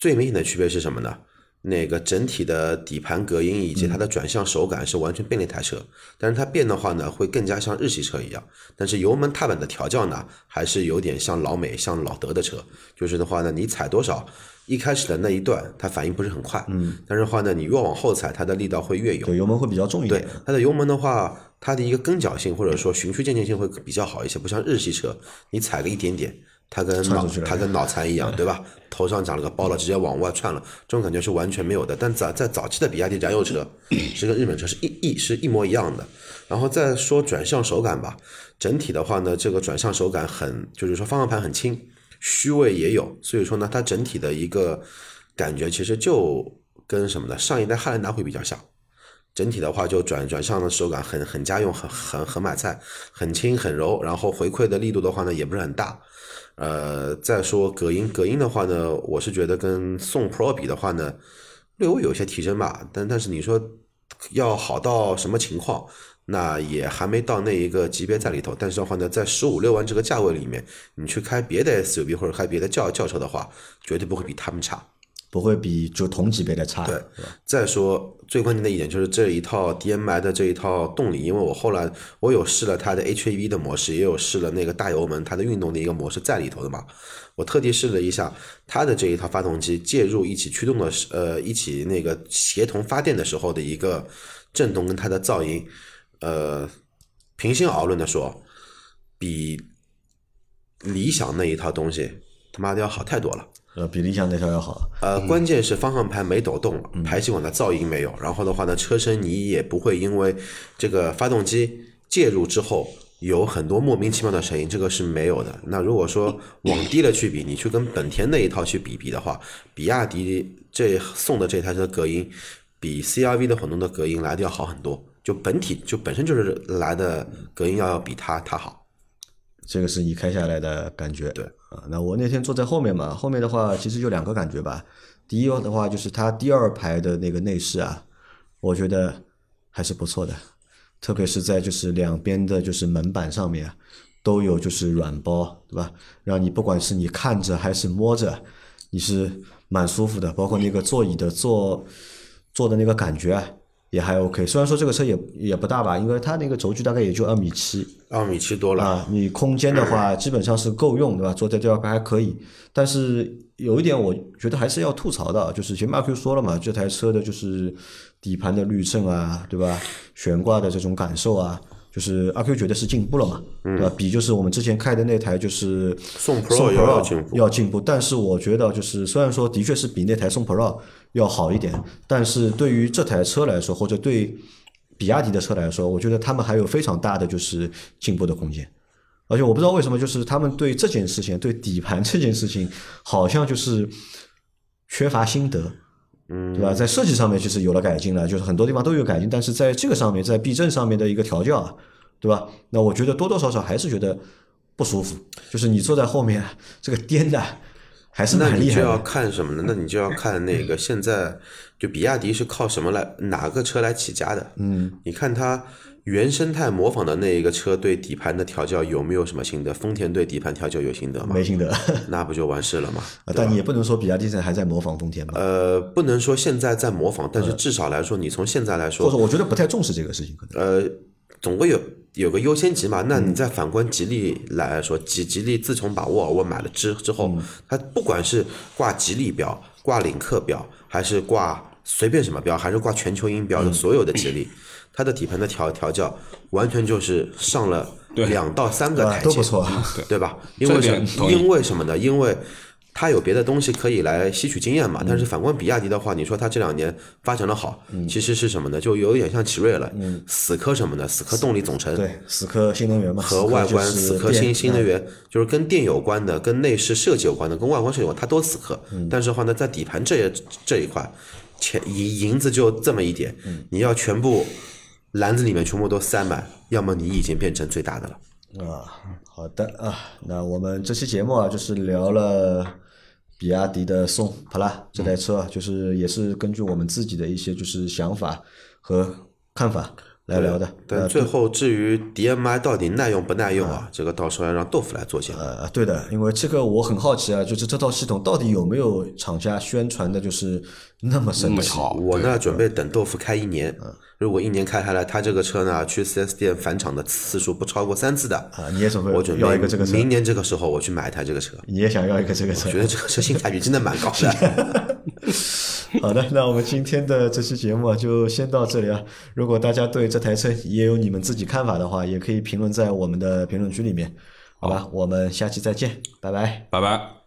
最明显的区别是什么呢？那个整体的底盘隔音以及它的转向手感是完全变了一台车、嗯、但是它变的话呢会更加像日系车一样，但是油门踏板的调教呢还是有点像老美像老德的车，就是的话呢你踩多少一开始的那一段它反应不是很快，嗯，但是的话呢你越往后踩它的力道会越有，对，油门会比较重一点，对，它的油门的话它的一个跟脚性或者说循序渐进性会比较好一些，不像日系车你踩个一点点它跟脑它跟脑残一样，对吧？头上长了个包了直接往外窜了，这种感觉是完全没有的。但在在早期的比亚迪燃油车是跟日本车是一一是一模一样的。然后再说转向手感吧，整体的话呢这个转向手感很就是说方向盘很轻，虚位也有，所以说呢它整体的一个感觉其实就跟什么呢上一代汉兰达会比较像。整体的话就转转向的手感很很家用，很很很买菜，很轻很柔，然后回馈的力度的话呢也不是很大。呃，再说隔音，隔音的话呢，我是觉得跟宋 Pro 比的话呢，略微有些提升吧，但但是你说要好到什么情况，那也还没到那一个级别在里头。但是的话呢，在十五六万这个价位里面，你去开别的 S U V 或者开别的轿轿车的话，绝对不会比他们差。不会比就同级别的差。对，再说最关键的一点就是这一套 D M I 的这一套动力，因为我后来我有试了它的 H E V 的模式，也有试了那个大油门它的运动的一个模式在里头的嘛。我特地试了一下它的这一套发动机介入一起驱动的呃一起那个协同发电的时候的一个震动跟它的噪音，呃，平心而论的说，比理想那一套东西他妈的要好太多了。呃，比理想那条要好。呃，关键是方向盘没抖动，嗯、排气管的噪音没有，然后的话呢，车身你也不会因为这个发动机介入之后有很多莫名其妙的声音，这个是没有的。那如果说往低了去比，你去跟本田那一套去比比的话，比亚迪这宋的这台车隔音比 C R V 的混动的隔音来的要好很多，就本体就本身就是来的隔音要比它它好。这个是你开下来的感觉。对啊，那我那天坐在后面嘛，后面的话其实就两个感觉吧。第一的话就是它第二排的那个内饰啊，我觉得还是不错的。特别是在就是两边的就是门板上面都有就是软包，对吧？让你不管是你看着还是摸着，你是蛮舒服的。包括那个座椅的坐坐的那个感觉啊，也还 OK。 虽然说这个车也也不大吧，因为它那个轴距大概也就二米七，二米七多了啊。你空间的话基本上是够用，对吧？坐在第二排还可以。但是有一点我觉得还是要吐槽的，就是前面阿 Q 说了嘛，这台车的就是底盘的滤震啊，对吧？悬挂的这种感受啊，就是阿 Q 觉得是进步了嘛，嗯、对吧？比就是我们之前开的那台就是宋 Pro 要进步，要进步。但是我觉得就是虽然说的确是比那台宋 Pro 要好一点，但是对于这台车来说，或者对比亚迪的车来说，我觉得他们还有非常大的就是进步的空间。而且我不知道为什么，就是他们对这件事情，对底盘这件事情，好像就是缺乏心得。嗯，对吧？在设计上面就是有了改进了，就是很多地方都有改进，但是在这个上面，在避震上面的一个调教啊，对吧？那我觉得多多少少还是觉得不舒服，就是你坐在后面这个颠的还是蛮厉害的。那你就要看什么呢？那你就要看那个现在就比亚迪是靠什么来哪个车来起家的？嗯，你看它原生态模仿的那一个车对底盘的调教有没有什么心得？丰田对底盘调教有心得吗？没心得，那不就完事了吗？但你也不能说比亚迪还在模仿丰田吧？呃，不能说现在在模仿，但是至少来说，你从现在来说，或者我觉得不太重视这个事情，可能呃，总归有有个优先级嘛。那你再反观吉利来说，吉吉利自从把沃尔沃买了之之后，它不管是挂吉利标、挂领克标，还是挂随便什么标，还是挂全球鹰标的，所有的吉利。它的底盘的调调教完全就是上了两到三个台阶，对，都不错，对吧？因为因为什么呢？因为它有别的东西可以来吸取经验嘛。嗯、但是反观比亚迪的话，你说它这两年发展的好，嗯、其实是什么呢？就有点像奇瑞了，嗯、死磕什么呢？死磕动力总成，对，死磕新能源嘛，和外观死磕新新能源，就是跟电有关的、跟内饰设计有关的、跟外观设计有关的，它都死磕。嗯、但是的话呢，在底盘这这一块，钱银子就这么一点，嗯、你要全部。篮子里面全部都塞满，要么你已经变成最大的了啊。好的啊，那我们这期节目啊，就是聊了比亚迪的宋 Plus 这台车，嗯、就是也是根据我们自己的一些就是想法和看法来聊的。但最后至于 D M I 到底耐用不耐用啊，啊这个到时候要让豆腐来做节目。呃，对的，因为这个我很好奇啊，就是这套系统到底有没有厂家宣传的，就是那么神奇？我呢准备等豆腐开一年，嗯、如果一年开下来，他这个车呢去 四 S 店返厂的次数不超过三次的啊，你也准备我准备要一个这个车？明年这个时候我去买一台这个车。你也想要一个这个车？我觉得这个车性价比真的蛮高的。好的，那我们今天的这期节目啊，就先到这里啊。如果大家对这台车也有你们自己看法的话，也可以评论在我们的评论区里面，好吧？好，我们下期再见，拜拜，拜拜。